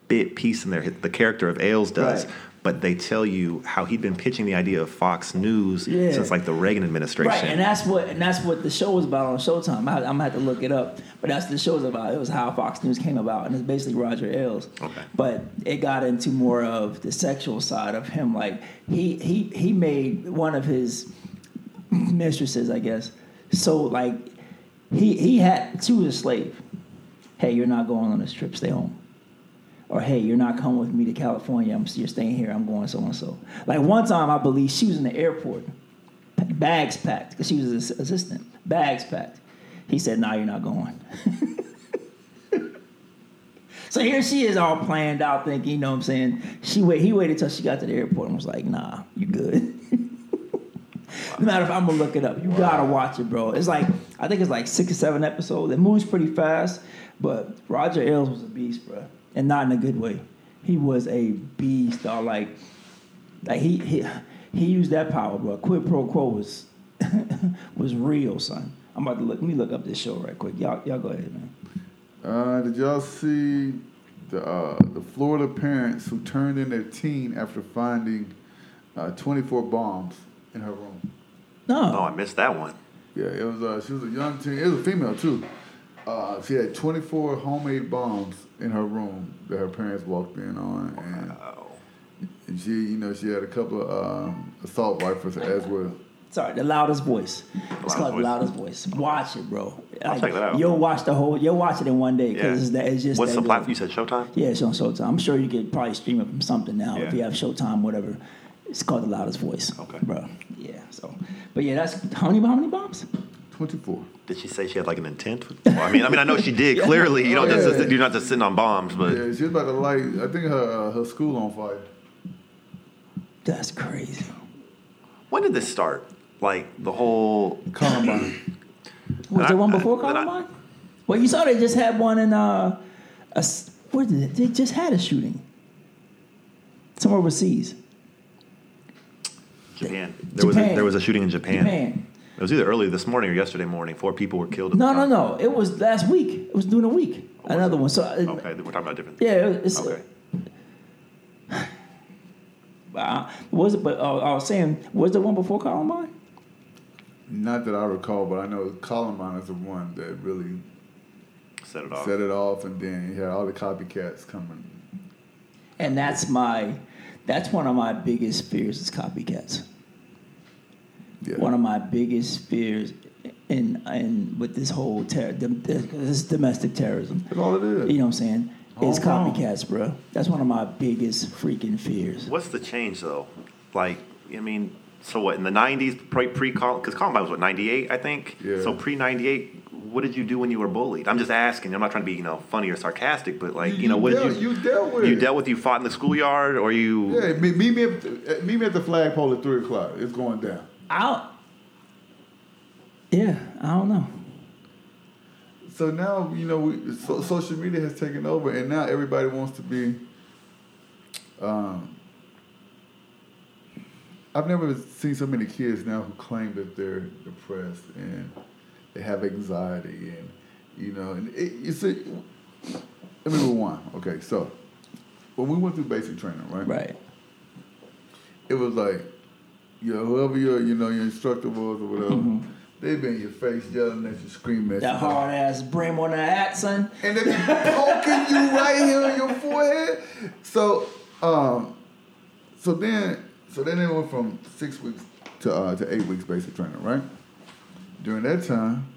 bit piece in there, the character of Ailes does. Right. But they tell you how he'd been pitching the idea of Fox News yeah. since like the Reagan administration, right? And that's what and that's what the show was about on Showtime. I'm gonna have to look it up, but that's what the show's about. It was how Fox News came about, and it's basically Roger Ailes. Okay. But it got into more of the sexual side of him. Like he he he made one of his mistresses, I guess. So like he he had she was a slave. Hey, you're not going on this trip. Stay home. Or, hey, you're not coming with me to California. I'm, you're staying here. I'm going so-and-so. Like, one time, I believe she was in the airport. Bags packed. Because she was his assistant. Bags packed. He said, nah, you're not going. So here she is all planned out thinking, you know what I'm saying? She wait, He waited till she got to the airport and was like, nah, you good. No matter if I'm going to look it up. You wow. got to watch it, bro. It's like, I think it's like six or seven episodes. It moves pretty fast. But Roger Ailes was a beast, bro. And not in a good way. He was a beast, dog. Like, like he he, he used that power, bro. Quid pro quo was was real, son. I'm about to look. Let me look up this show right quick. Y'all, y'all go ahead, man. Uh, did y'all see the uh, the Florida parents who turned in their teen after finding uh, twenty-four bombs in her room? No, oh, I missed that one. Yeah, it was. Uh, she was a young teen. It was a female too. Uh, she had twenty-four homemade bombs in her room that her parents walked in on, and, wow. and she, you know, she had a couple of um, assault rifles as well. Sorry, The Loudest Voice. It's called The Loudest Voice. Watch it, bro. I'll like, check that out. You'll watch the whole. You'll watch it in one day because yeah. it's, that, it's just. What's that the platform? You said Showtime. Yeah, it's on Showtime. I'm sure you could probably stream it from something now yeah. if you have Showtime, whatever. It's called The Loudest Voice. Okay, bro. Yeah. So, but yeah, that's how many how many bombs? twenty-four. Did she say she had like an intent? Well, I mean, I mean, I know she did. yeah. Clearly, you know, yeah. just, you're not just sitting on bombs, but yeah, she was about to light. I think her uh, her school on fire. That's crazy. When did this start? Like the whole Columbine. Was there I, one before I, Columbine? I, well, you saw they just had one in uh, a where did it? They just had a shooting somewhere overseas. Japan. There Japan. was a, there was a shooting in Japan. Japan. It was either early this morning or yesterday morning. Four people were killed. No, no, no. It was last week. It was during the week. Oh, Another one. So it, okay, we're talking about different things. Yeah. It's, okay. Uh, was it? But uh, I was saying, was the one before Columbine? Not that I recall, but I know Columbine is the one that really set it off. Set it off, and then you had all the copycats coming. And that's my, that's one of my biggest fears is copycats. Yeah. One of my biggest fears in in with this whole terror, this domestic terrorism. That's all it is. You know what I'm saying? Oh, it's copycats, wow. bro. That's one of my biggest freaking fears. What's the change though? Like, I mean, so what? In the nineties, pre pre because Columbine was what ninety-eight, I think. Yeah. So pre ninety-eight. What did you do when you were bullied? I'm just asking. I'm not trying to be, you know, funny or sarcastic, but like, you, you know, what dealt, did you, you dealt with? You dealt with. You fought in the schoolyard, or you? Yeah, meet me, me at meet me at the flagpole at three o'clock. It's going down. I yeah, I don't know. So now, you know, we, so, social media has taken over, and now everybody wants to be... Um, I've never seen so many kids now who claim that they're depressed and they have anxiety and, you know, and it, it's a... Let me rewind. Okay, so when we went through basic training, right? Right. It was like, you know, whoever your, you know, your instructor was or whatever, mm-hmm. they been in your face yelling at you, screaming at that you. That hard ass brim on the hat, son. And they be poking you right here on your forehead. So, um, so then, so then it went from six weeks to uh, to eight weeks basic training, right? During that time,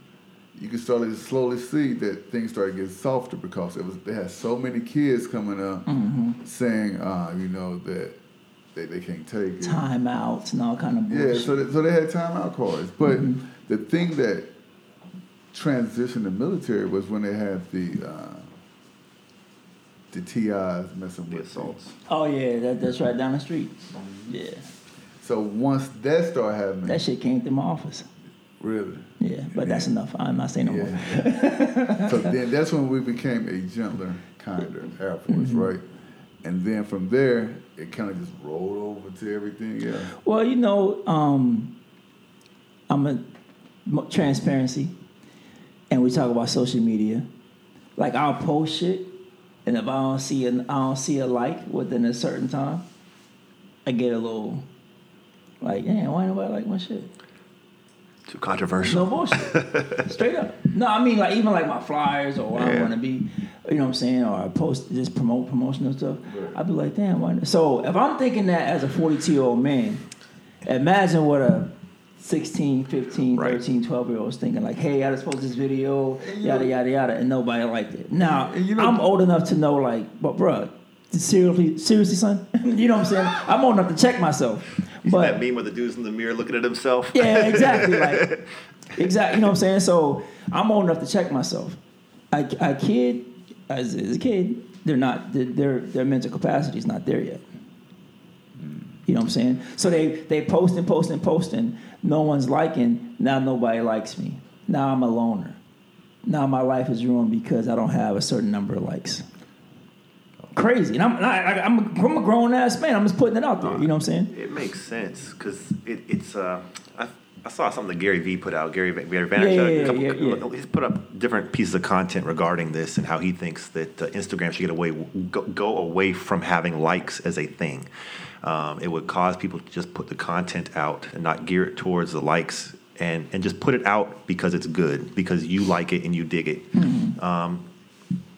you can start to slowly see that things started getting softer because it was they had so many kids coming up mm-hmm. saying, uh, you know, that they, they can't take it. Timeouts and all kind of bullshit. Yeah, so they, so they had timeout cards. But mm-hmm. the thing that transitioned the military was when they had the uh, the T I's messing with assaults. Oh, yeah, that, that's right down the street. Mm-hmm. Yeah. So once that started happening... That shit came through my office. Really? Yeah, but that's enough. I'm not saying no yeah. more. So then that's when we became a gentler, kinder Air Force, mm-hmm. right? And then from there, it kind of just rolled over to everything else. Well, you know, um, I'm a transparency, and we talk about social media. Like I'll post shit, and if I don't see an I don't see a like within a certain time, I get a little like, damn, why nobody like my shit? Too controversial. No bullshit. Straight up. No, I mean, like even like my flyers or where yeah. I want to be, you know what I'm saying, or I post just promote promotional stuff. Right. I'd be like, damn, why not? So if I'm thinking that as a forty-two-year-old man, imagine what a sixteen, fifteen, right. thirteen, twelve-year-old is thinking like, hey, I just posted this video, yada, yada, yada, and nobody liked it. Now, you know, I'm old enough to know like, but bruh, seriously, seriously, son? You know what I'm saying? I'm old enough to check myself. But, that meme where the dude's in the mirror looking at himself? Yeah, exactly. Like, exactly. You know what I'm saying? So I'm old enough to check myself. I, I kid, as, as a kid, they're not, they're, their their mental capacity is not there yet. You know what I'm saying? So they they posting, posting, posting. No one's liking. Now nobody likes me. Now I'm a loner. Now my life is ruined because I don't have a certain number of likes. Crazy, and I'm I, I'm I'm a grown ass man. I'm just putting it out there. You know what I'm saying? It makes sense because it, it's uh I I saw something that Gary Vee put out. Gary Vee Vaynerchuk, yeah, yeah, yeah, yeah. he's put up different pieces of content regarding this and how he thinks that uh, Instagram should get away go, go away from having likes as a thing. Um, it would cause people to just put the content out and not gear it towards the likes and and just put it out because it's good because you like it and you dig it. Mm-hmm. Um,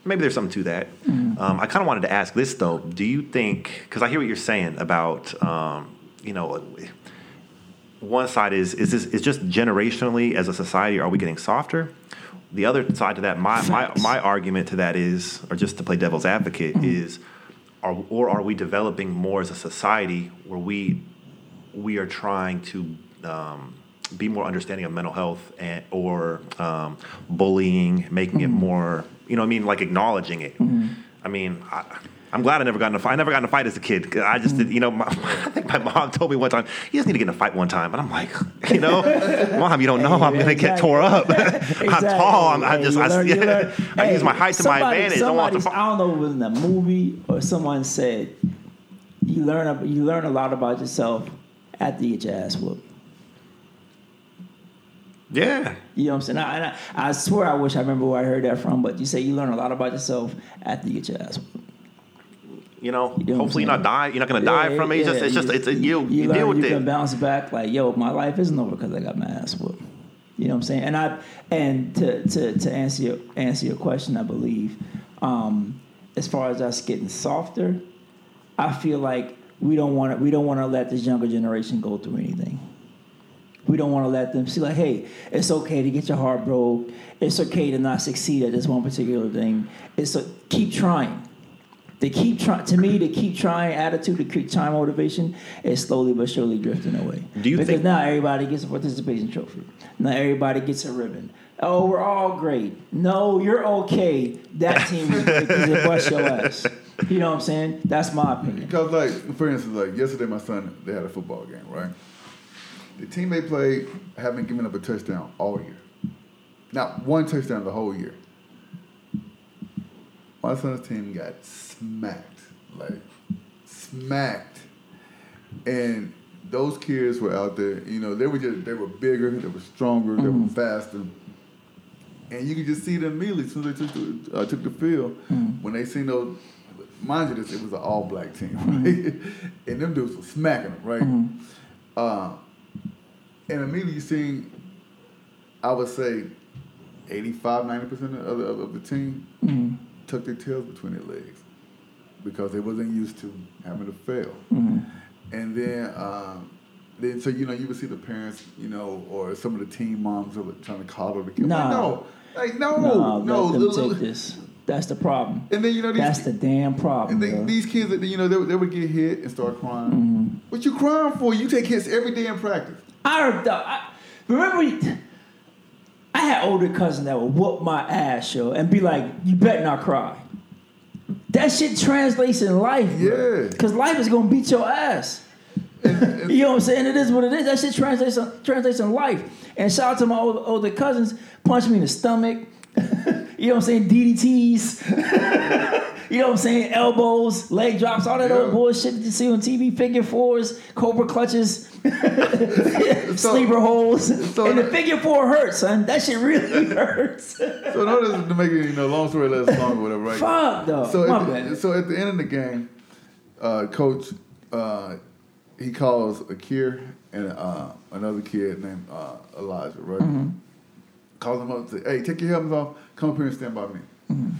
Maybe there's something to that. Mm-hmm. Um, I kind of wanted to ask this, though. Do you think, because I hear what you're saying about, um, you know, one side is, is this is just generationally as a society, are we getting softer? The other side to that, my my, my argument to that is, or just to play devil's advocate, mm-hmm. is, are, or are we developing more as a society where we we are trying to um, be more understanding of mental health and or um, bullying, making mm-hmm. it more... You know what I mean? Like acknowledging it. Mm-hmm. I mean, I, I'm glad I never got in a fight. I never got in a fight as a kid. I just, mm-hmm. did, you know, my, I think my mom told me one time, you just need to get in a fight one time. And I'm like, you know, Mom, you don't know. I'm going to get tore up. Exactly. I'm tall. I'm, I'm hey, just, I, learn, yeah, I hey, use my height somebody, to my advantage. I, want to I don't know if it was in a movie or someone said, you learn, a, you learn a lot about yourself after you get your ass whooped. Yeah. You know what I'm saying? I, I, I swear I wish I remember where I heard that from, but you say you learn a lot about yourself after you get your ass whooped. You know, you know hopefully you're not die. You're not going to yeah, die from it. Yeah, it's just, it's you, just, it's a, you, you, you learn, deal with you it. You can bounce back like, yo, my life isn't over because I got my ass whooped. You know what I'm saying? And I, and to, to, to answer your, answer your question, I believe, um, as far as us getting softer, I feel like we don't want to, we don't want to let this younger generation go through anything. We don't want to let them see, like, hey, it's okay to get your heart broke. It's okay to not succeed at this one particular thing. It's a, keep trying. They keep trying. To me, the keep trying attitude, the keep trying motivation is slowly but surely drifting away. Do you because think- now everybody gets a participation trophy. Now everybody gets a ribbon. Oh, we're all great. No, you're okay. That team is going to bust your ass. You know what I'm saying? That's my opinion. Because, like, for instance, like yesterday, my son, they had a football game, right? The team they played haven't given up a touchdown all year. Not one touchdown the whole year. my son's team got smacked, like smacked, and those kids were out there. You know, they were just they were bigger, they were stronger, mm-hmm. they were faster, and you could just see them immediately as soon as they took the, uh, took the field. Mm-hmm. When they seen those, mind you, this it was an all black team, right? And them dudes were smacking them, right? Mm-hmm. Uh, and immediately you seen, I would say, eighty-five, ninety percent of the, of the team mm-hmm. tucked their tails between their legs because they wasn't used to having to fail. Mm-hmm. And then, um, then so, you know, you would see the parents, you know, or some of the team moms were trying to coddle the kids. Nah. Like, no, like, no, nah, no. Let them little, take this. That's the problem. And then, you know, these, that's the damn problem. And then, these kids, you know, they, they would get hit and start crying. Mm-hmm. What you crying for? You take hits every day in practice. I, I remember. I had older cousins that would whoop my ass, yo, and be like, "You better not cry." That shit translates in life, yeah. Because life is gonna beat your ass. You know what I'm saying? It is what it is. That shit translates translates in life. And shout out to my older, older cousins, punch me in the stomach. You know what I'm saying? D D Ts. You know what I'm saying? Elbows, leg drops, all that yeah. old bullshit that you see on T V. Figure fours, cobra clutches, so, sleeper holes. So and that, the figure four hurts, son. That shit really hurts. So no, this is to make it, you know, long story less long or whatever, right? Fuck, though. So, My at bad. The, so at the end of the game, uh, coach, uh, he calls Akir and uh, another kid named uh, Elijah, right? Mm-hmm. Calls him up and say, "Hey, take your helmets off. Come up here and stand by me." Mm-hmm.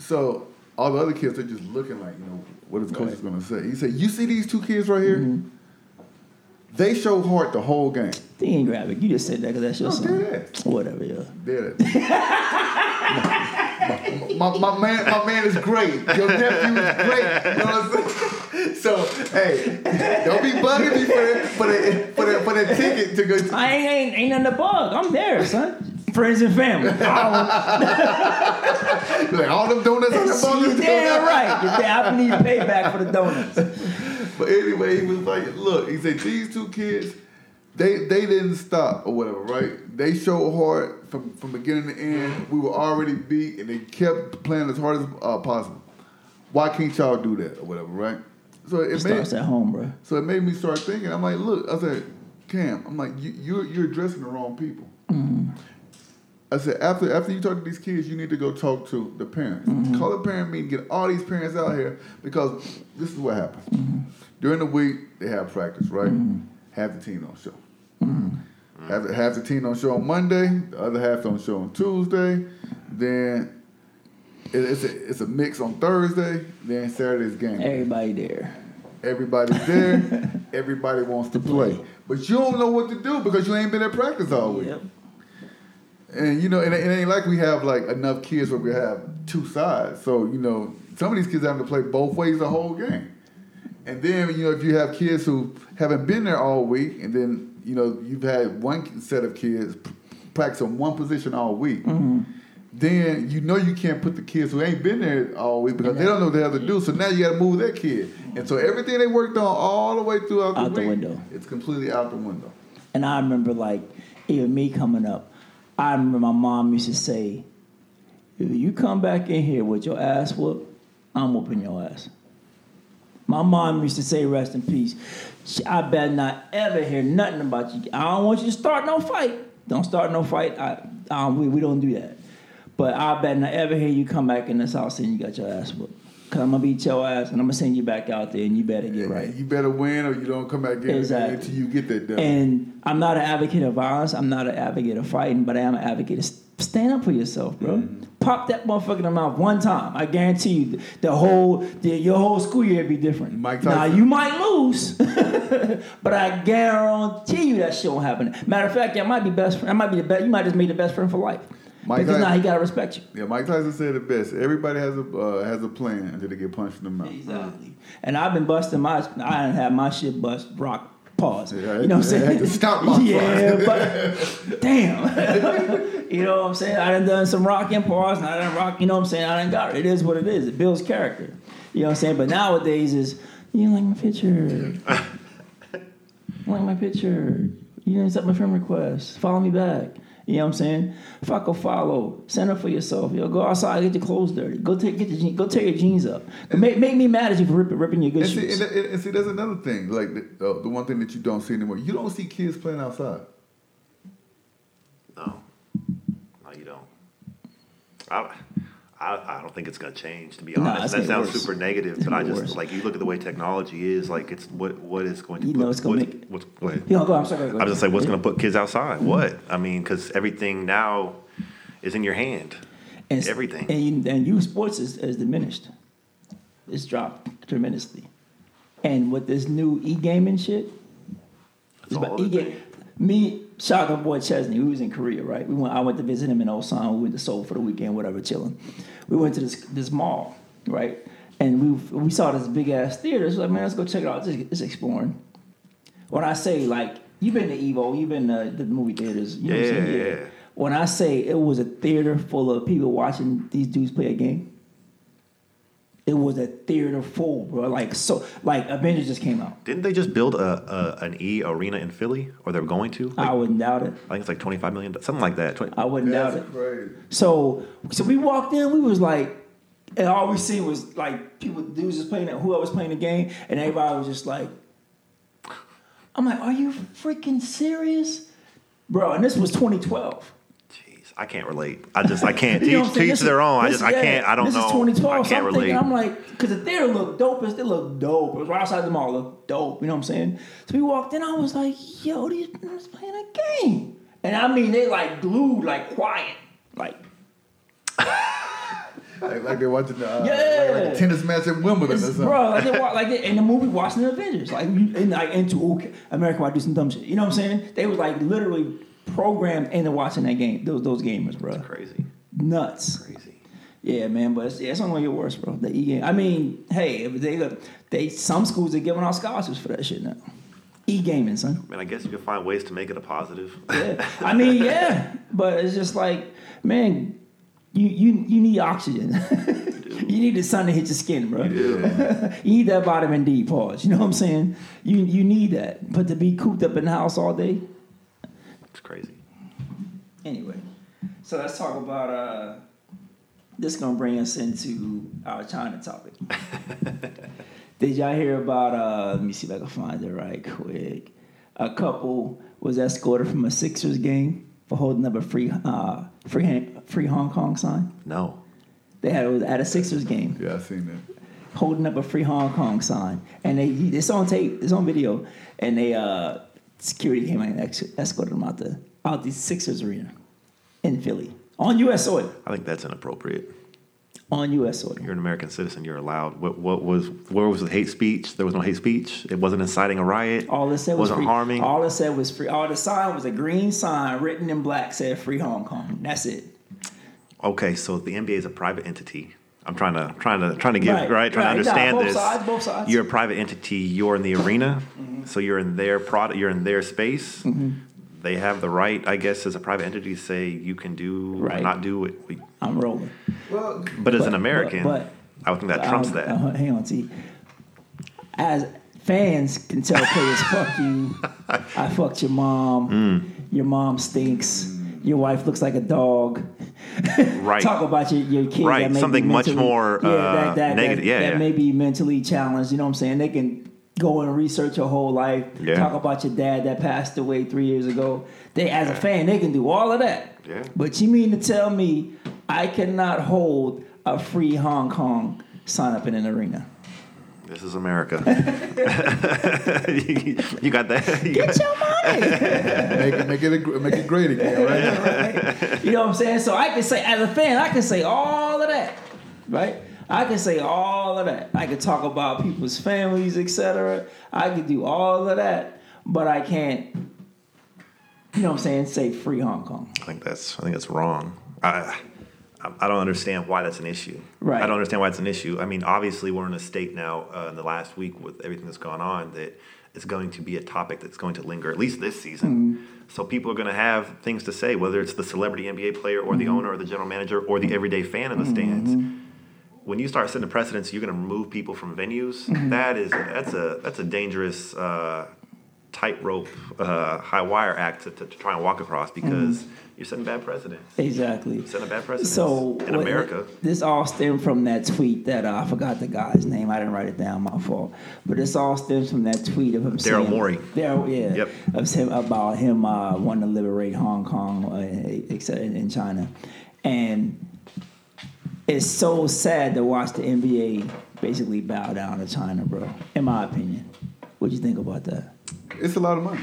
So all the other kids, they're just looking like, you know, what is coach is going to say? He said, "You see these two kids right here? Mm-hmm. They show heart the whole game." They ain't grab it. You just said that because that's your no, son. That. Whatever, yeah. Did it. my, my, my man, my man is great. Your nephew is great. You know what I'm saying? So, hey, don't be bugging me for that, for that, for that, for that ticket to go. To- I ain't, ain't ain't nothing to bug. I'm there, son. Friends and family. Like all them donuts on the bug. You damn right. I need payback for the donuts. But anyway, he was like, "Look," he said, "these two kids, they they didn't stop or whatever, right? They showed hard from from beginning to end. We were already beat, and they kept playing as hard as uh, possible. Why can't y'all do that or whatever, right?" So it, it starts made, at home, bro. So it made me start thinking. I'm like, look, I said, Cam, I'm like, you, you're you're addressing the wrong people. Mm-hmm. I said, after after you talk to these kids, you need to go talk to the parents. Mm-hmm. Call the parent meeting, get all these parents out here, because this is what happens. Mm-hmm. During the week, they have practice, right? Mm-hmm. Half the team don't show. Mm-hmm. Half, half the team don't show on Monday. The other half don't show on Tuesday. Then It's a, it's a mix on Thursday, then Saturday's game. Everybody there. Everybody's there. Everybody wants to play. But you don't know what to do because you ain't been at practice all week. Yep. And, you know, it, it ain't like we have, like, enough kids where we have two sides. So, you know, some of these kids have to play both ways the whole game. And then, you know, if you have kids who haven't been there all week, and then, you know, you've had one set of kids practice on one position all week. Mm-hmm. Then you know you can't put the kids who ain't been there all week because they don't know what they have to do. So now you got to move that kid. And so everything they worked on all the way throughout the out week, the window. It's completely out the window. And I remember, like, even me coming up, I remember my mom used to say, "If you come back in here with your ass whooped, I'm whooping your ass." My mom used to say, rest in peace, "I better not ever hear nothing about you. I don't want you to start no fight. Don't start no fight. I, um, we, we don't do that. But I bet not ever hear you come back in this house and you got your ass whooped. Because I'm going to beat your ass and I'm going to send you back out there and you better get right. You better win or you don't come back in exactly. until you get that done." And I'm not an advocate of violence. I'm not an advocate of fighting, but I am an advocate of stand up for yourself, bro. Mm-hmm. Pop that motherfucker in the mouth one time. I guarantee you the whole, the, your whole school year would be different. Mike Tyson. Now, you might lose, but I guarantee you that shit won't happen. Matter of fact, that might be best friend. That might be the best. You might just meet the best friend for life. Mike because Tyson, now he gotta respect you. Yeah, Mike Tyson said it best. Everybody has a uh, has a plan until they get punched in the mouth. Exactly. And I've been busting my. I didn't have my shit bust. Rock pause. Yeah, you know what I'm saying? To stop my yeah, but damn. You know what I'm saying? I done done some rock and pause, and I done rock. You know what I'm saying? I done got it. It is what it is. It builds character. You know what I'm saying? But nowadays is you like my picture. Like my picture. You didn't accept my friend request. Follow me back. You know what I'm saying? Fuck a follow. Send up for yourself. Yo, go outside, get your clothes dirty. Go take get the go tear your jeans up. Make, make me mad at you for ripping, ripping your good and shoes. See, and, and see, that's another thing. Like the, uh, the one thing that you don't see anymore, you don't see kids playing outside. No, no, you don't. I, I, I don't think it's gonna change. To be honest, nah, that sounds worse. super negative, it's but I just worse. like you look at the way technology is. Like it's what what is going to you put, know it's gonna what, make. What's, go ahead. You know, go, I'm sorry. Go I was just say what's yeah. gonna put kids outside. Mm-hmm. What I mean, because everything now is in your hand. And, everything and and youth sports is, is diminished. It's dropped tremendously, and with this new e-gaming shit, it's about e-game. Me, shout out to boy Chesney, who was in Korea, right? We went. I went to visit him in Osan. We went to Seoul for the weekend, whatever, chilling. We went to this this mall, right? And we we saw this big ass theater. So like, man, let's go check it out. It's, it's exploring. When I say like, you've been to Evo, you've been to the movie theaters. You know yeah. What I'm saying? Yeah. When I say it was a theater full of people watching these dudes play a game, it was a theater full, bro. Like so, like Avengers just came out. Didn't they just build a, a an E arena in Philly, or they're going to? Like, I wouldn't doubt it. I think it's like twenty-five million dollars, something like that. twenty I wouldn't That's doubt it. Crazy. So, so we walked in, we was like, and all we seen was like people, dudes just playing, whoever's playing the game, and everybody was just like, I'm like, are you freaking serious, bro? And this was twenty twelve. I can't relate. I just, I can't you teach, teach their own. I just, I can't, I don't know. This is twenty twelve, so I'm thinking, I'm like, because the theater looked dope. It looked dope. It was right outside the mall. It looked dope. You know what I'm saying? So we walked in. I was like, yo, these dudes playing a game. And I mean, they like glued, like quiet. Like. Like, like they're watching the, uh, yeah. like, like a tennis match at Wimbledon it's, or something. Bro, like they watch, like they, in the movie watching the Avengers. Like, and like into okay, America, I do some dumb shit. You know what I'm saying? They was like literally programmed into watching that game, those those gamers, bro. That's crazy. Nuts. That's crazy. Yeah, man, but it's, yeah, it's only your worst, bro. The e-game. I mean, hey, if they look, they some schools are giving out scholarships for that shit now. E-gaming, son. Man, I guess you can find ways to make it a positive. Yeah, I mean, yeah, but it's just like, man, you you you need oxygen. You need the sun to hit your skin, bro. You, you need that vitamin D, pause. You know what I'm saying? You you need that, but to be cooped up in the house all day. Crazy. Anyway, so let's talk about uh, this is gonna bring us into our China topic. Did y'all hear about? Uh, let me see if I can find it right quick. A couple was escorted from a Sixers game for holding up a free, uh, free, free Hong Kong sign. No, they had it was at a Sixers game. Yeah, I seen that. Holding up a free Hong Kong sign, and they it's on tape, it's on video, and they uh. security came out and escorted them out the out the Sixers arena in Philly on U S soil. I think that's inappropriate. On U S soil, you're an American citizen. You're allowed. What what was where was the hate speech? There was no hate speech. It wasn't inciting a riot. All it said was wasn't free. harming. All it said was free. All the sign was a green sign written in black said "Free Hong Kong." That's it. Okay, so the N B A is a private entity. I'm trying to trying to trying to give right, right trying right. to understand nah, both this. Sides, both sides. You're a private entity. You're in the arena, mm-hmm. so you're in their product. You're in their space. Mm-hmm. They have the right, I guess, as a private entity, to say you can do right. or not do it. We, I'm rolling. Well, but, but as an American, but, but, I would think that trumps I'm, that. I'm, hang on, T. As fans can tell players, "Fuck you, I fucked your mom. Mm. Your mom stinks. Your wife looks like a dog." Right. Talk about your, your kids. Right. That may Something be mentally, much more yeah, uh, that, that, negative. That, yeah, that yeah. may be mentally challenged. You know what I'm saying? They can go and research your whole life. Yeah. Talk about your dad that passed away three years ago. They, as yeah. a fan, they can do all of that. Yeah. But you mean to tell me I cannot hold a free Hong Kong sign up in an arena? This is America. you, you got that? You Get got your money. make, make, it a, make it great again, right? Yeah, right? You know what I'm saying? So I can say, as a fan, I can say all of that, right? I can say all of that. I can talk about people's families, et cetera. I can do all of that, but I can't, you know what I'm saying, say free Hong Kong. I think that's, I think that's wrong. I... I don't understand why that's an issue. Right. I don't understand why it's an issue. I mean, obviously, we're in a state now uh, in the last week with everything that's gone on that it's going to be a topic that's going to linger, at least this season. Mm-hmm. So people are going to have things to say, whether it's the celebrity N B A player or mm-hmm. the owner or the general manager or the everyday fan in the mm-hmm. stands. When you start setting precedents, you're going to remove people from venues. Mm-hmm. That is, that's a that's a dangerous uh, tightrope, uh, high wire act to, to, to try and walk across, because mm-hmm. you're setting bad precedents. Exactly. You're setting bad precedents so in what, America. This all stemmed from that tweet that uh, I forgot the guy's name. I didn't write it down. My fault. But this all stems from that tweet of him Daryl Morey. Daryl, yeah. Yep. Of him, about him uh, wanting to liberate Hong Kong uh, except in, in China. And it's so sad to watch the N B A basically bow down to China, bro, in my opinion. What do you think about that? It's a lot of money.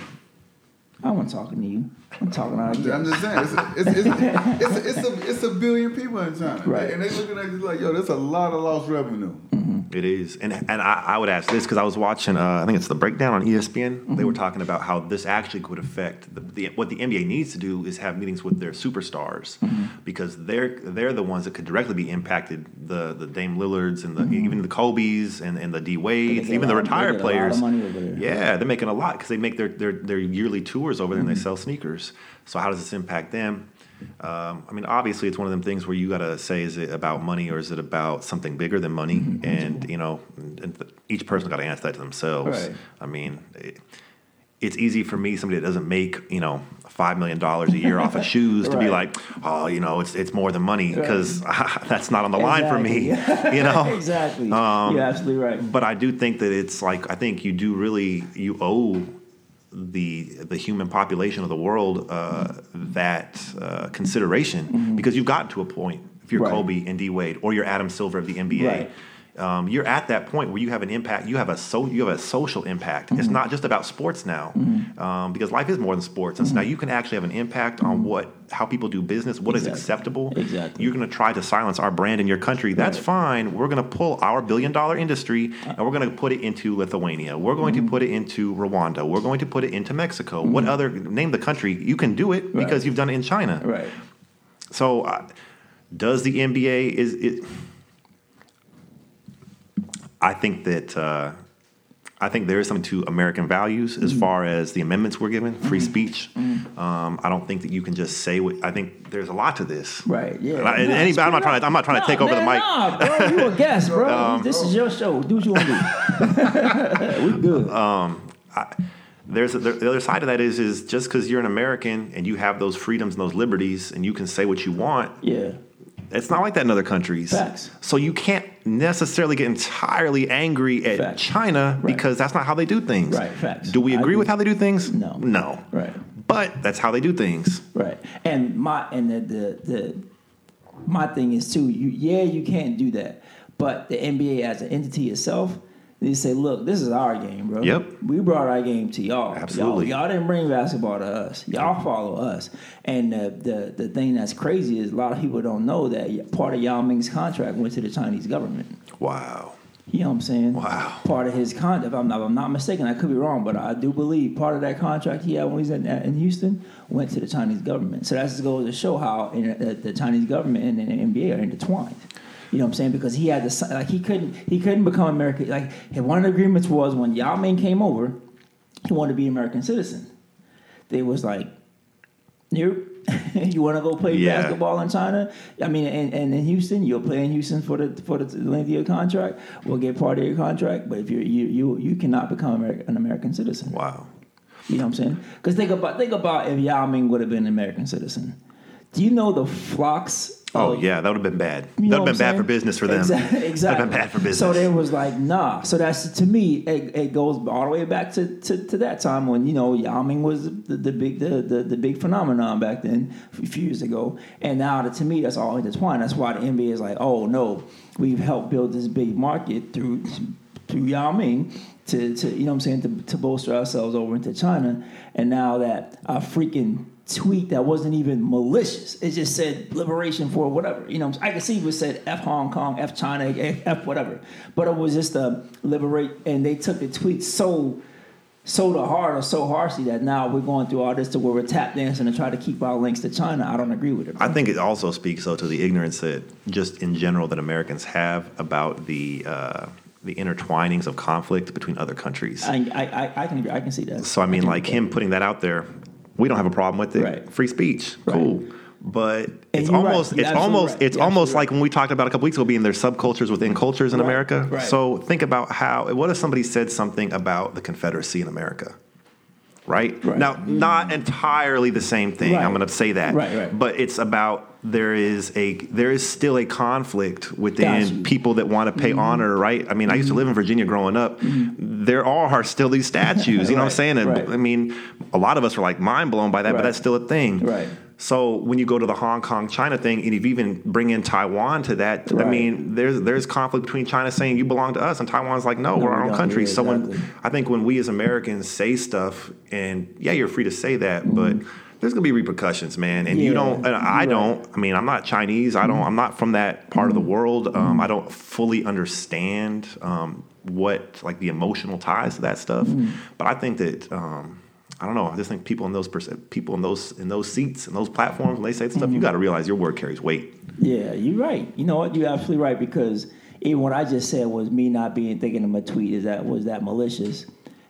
I wasn't talking to you. I'm talking out of you. I'm just saying, it's a, it's, it's, it's, it's, a, it's a billion people in China, right? And they looking at you like, yo, that's a lot of lost revenue. Mm-hmm. It is, and and I, I would ask this because I was watching, uh, I think it's the breakdown on E S P N. Mm-hmm. They were talking about how this actually could affect the, the what the N B A needs to do is have meetings with their superstars, mm-hmm. because they're they're the ones that could directly be impacted. The the Dame Lillards and the, mm-hmm. even the Kobe's and, and the D Wades, even the retired players. Yeah, they're making a lot because they make their, their their yearly tours over there, mm-hmm. and they sell sneakers. So how does this impact them? Um, I mean, obviously, it's one of them things where you got to say, is it about money or is it about something bigger than money? Mm-hmm. And, you know, and th- each person got to answer that to themselves. Right. I mean, it, it's easy for me, somebody that doesn't make, you know, five million dollars a year off of shoes, to right. be like, oh, you know, it's it's more than money because right. that's not on the exactly. line for me, you know? Exactly. Um, You're absolutely right. But I do think that it's like, I think you do really, you owe the the human population of the world uh, mm-hmm. that uh, consideration, mm-hmm. because you've gotten to a point, if you're right. Kobe and D Wade or you're Adam Silver of the N B A, right. um, you're at that point where you have an impact, you have a so you have a social impact. Mm-hmm. It's not just about sports now, mm-hmm. um, because life is more than sports, and mm-hmm. so now you can actually have an impact mm-hmm. on what how people do business, what exactly. is acceptable. Exactly. You're going to try to silence our brand in your country. That's right. fine. We're going to pull our billion-dollar industry, and we're going to put it into Lithuania. We're going mm-hmm. to put it into Rwanda. We're going to put it into Mexico. Mm-hmm. What other – name the country. You can do it right. because you've done it in China. Right. So uh, does the N B A – is it? I think that uh, I think there is something to American values as mm-hmm. far as the amendments we're given, free mm-hmm. speech. Mm-hmm. Um, I don't think that you can just say what I think. There's a lot to this, right? Yeah. And I, no, anybody, I'm not trying to. I'm not trying no, to take man, over the mic. Nah, bro, you a guest, bro. um, this is your show. Do what you want to do. We good. Um, I, there's a, there, the other side of that is is just because you're an American and you have those freedoms and those liberties and you can say what you want. Yeah. It's not like that in other countries. Facts. So you can't necessarily get entirely angry at Facts. China right. because that's not how they do things. Right. Facts. Do we agree, agree with how they do things? No. No. Right. But that's how they do things. Right. And my and the the, the my thing is too. You, yeah, you can't do that. But the N B A as an entity itself, they say, look, this is our game, bro. Yep. We brought our game to y'all. Absolutely. Y'all, y'all didn't bring basketball to us. Y'all follow us. And the, the the thing that's crazy is a lot of people don't know that part of Yao Ming's contract went to the Chinese government. Wow. You know what I'm saying? Wow. Part of his contract, if I'm not, if I'm not mistaken, I could be wrong, but I do believe part of that contract he had when he was in, in Houston went to the Chinese government. So that just goes to show how in, the, the Chinese government and the N B A are intertwined. You know what I'm saying? Because he had to, like he couldn't he couldn't become American. Like one of the agreements was when Yao Ming came over, he wanted to be an American citizen. They was like, you you want to go play yeah. basketball in China? I mean, and, and in Houston, you'll play in Houston for the for the length of your contract. We'll get part of your contract, but if you you you you cannot become American, an American citizen. Wow. You know what I'm saying? Because think about think about if Yao Ming would have been an American citizen. Do you know the flocks? Oh, yeah, that would have been bad. You that would have been bad for business for them. Exactly. That would have been bad for business. So they was like, nah. So that's, to me, it, it goes all the way back to, to, to that time when, you know, Yao Ming was the, the big the, the, the big phenomenon back then, a few years ago. And now, to me, that's all intertwined. That's why the N B A is like, oh, no, we've helped build this big market through through Yao Ming to, to you know what I'm saying, to, to bolster ourselves over into China. And now that our freaking tweet that wasn't even malicious. It just said liberation for whatever. You know, I could see it said F Hong Kong, F China, F whatever. But it was just a liberate, and they took the tweet so so to heart or so harshly that now we're going through all this to where we're tap dancing and try to keep our links to China. I don't agree with it. Bro. I think it also speaks, though, to the ignorance that just in general that Americans have about the uh, the intertwinings of conflict between other countries. I, I, I can I can see that. So, I mean, I like him putting that out there, we don't have a problem with it. Right. Free speech, right. Cool. But it's almost, right. it's almost, right. it's you're almost like right. when we talked about a couple weeks ago being there's subcultures within cultures in right. America. Right. So think about how, what if somebody said something about the Confederacy in America? right? right? Now, not entirely the same thing. Right. I'm going to say that. Right, right. But it's about there is a there is still a conflict within Gosh. people that want to pay mm-hmm. honor, right? I mean, mm-hmm. I used to live in Virginia growing up. Mm-hmm. There are still these statues, you know right, what I'm saying? And, right. I mean, a lot of us were like mind blown by that, right. but that's still a thing. Right. So when you go to the Hong Kong, China thing, and you even bring in Taiwan to that, right. I mean, there's there's conflict between China saying you belong to us, and Taiwan's like, no, no we're our own country. So exactly. when I think when we as Americans say stuff, and yeah, you're free to say that, mm-hmm. but there's gonna be repercussions, man. And yeah. you don't, and I right. don't. I mean, I'm not Chinese. I don't. Mm-hmm. I'm not from that part mm-hmm. of the world. Um, mm-hmm. I don't fully understand um, what like the emotional ties to that stuff. Mm-hmm. But I think that. Um, I don't know. I just think people in those people in those in those seats and those platforms, when they say stuff, mm-hmm. you got to realize your word carries weight. Yeah, you're right. You know what? You're absolutely right, because even what I just said was me not being thinking of my tweet is that was that malicious.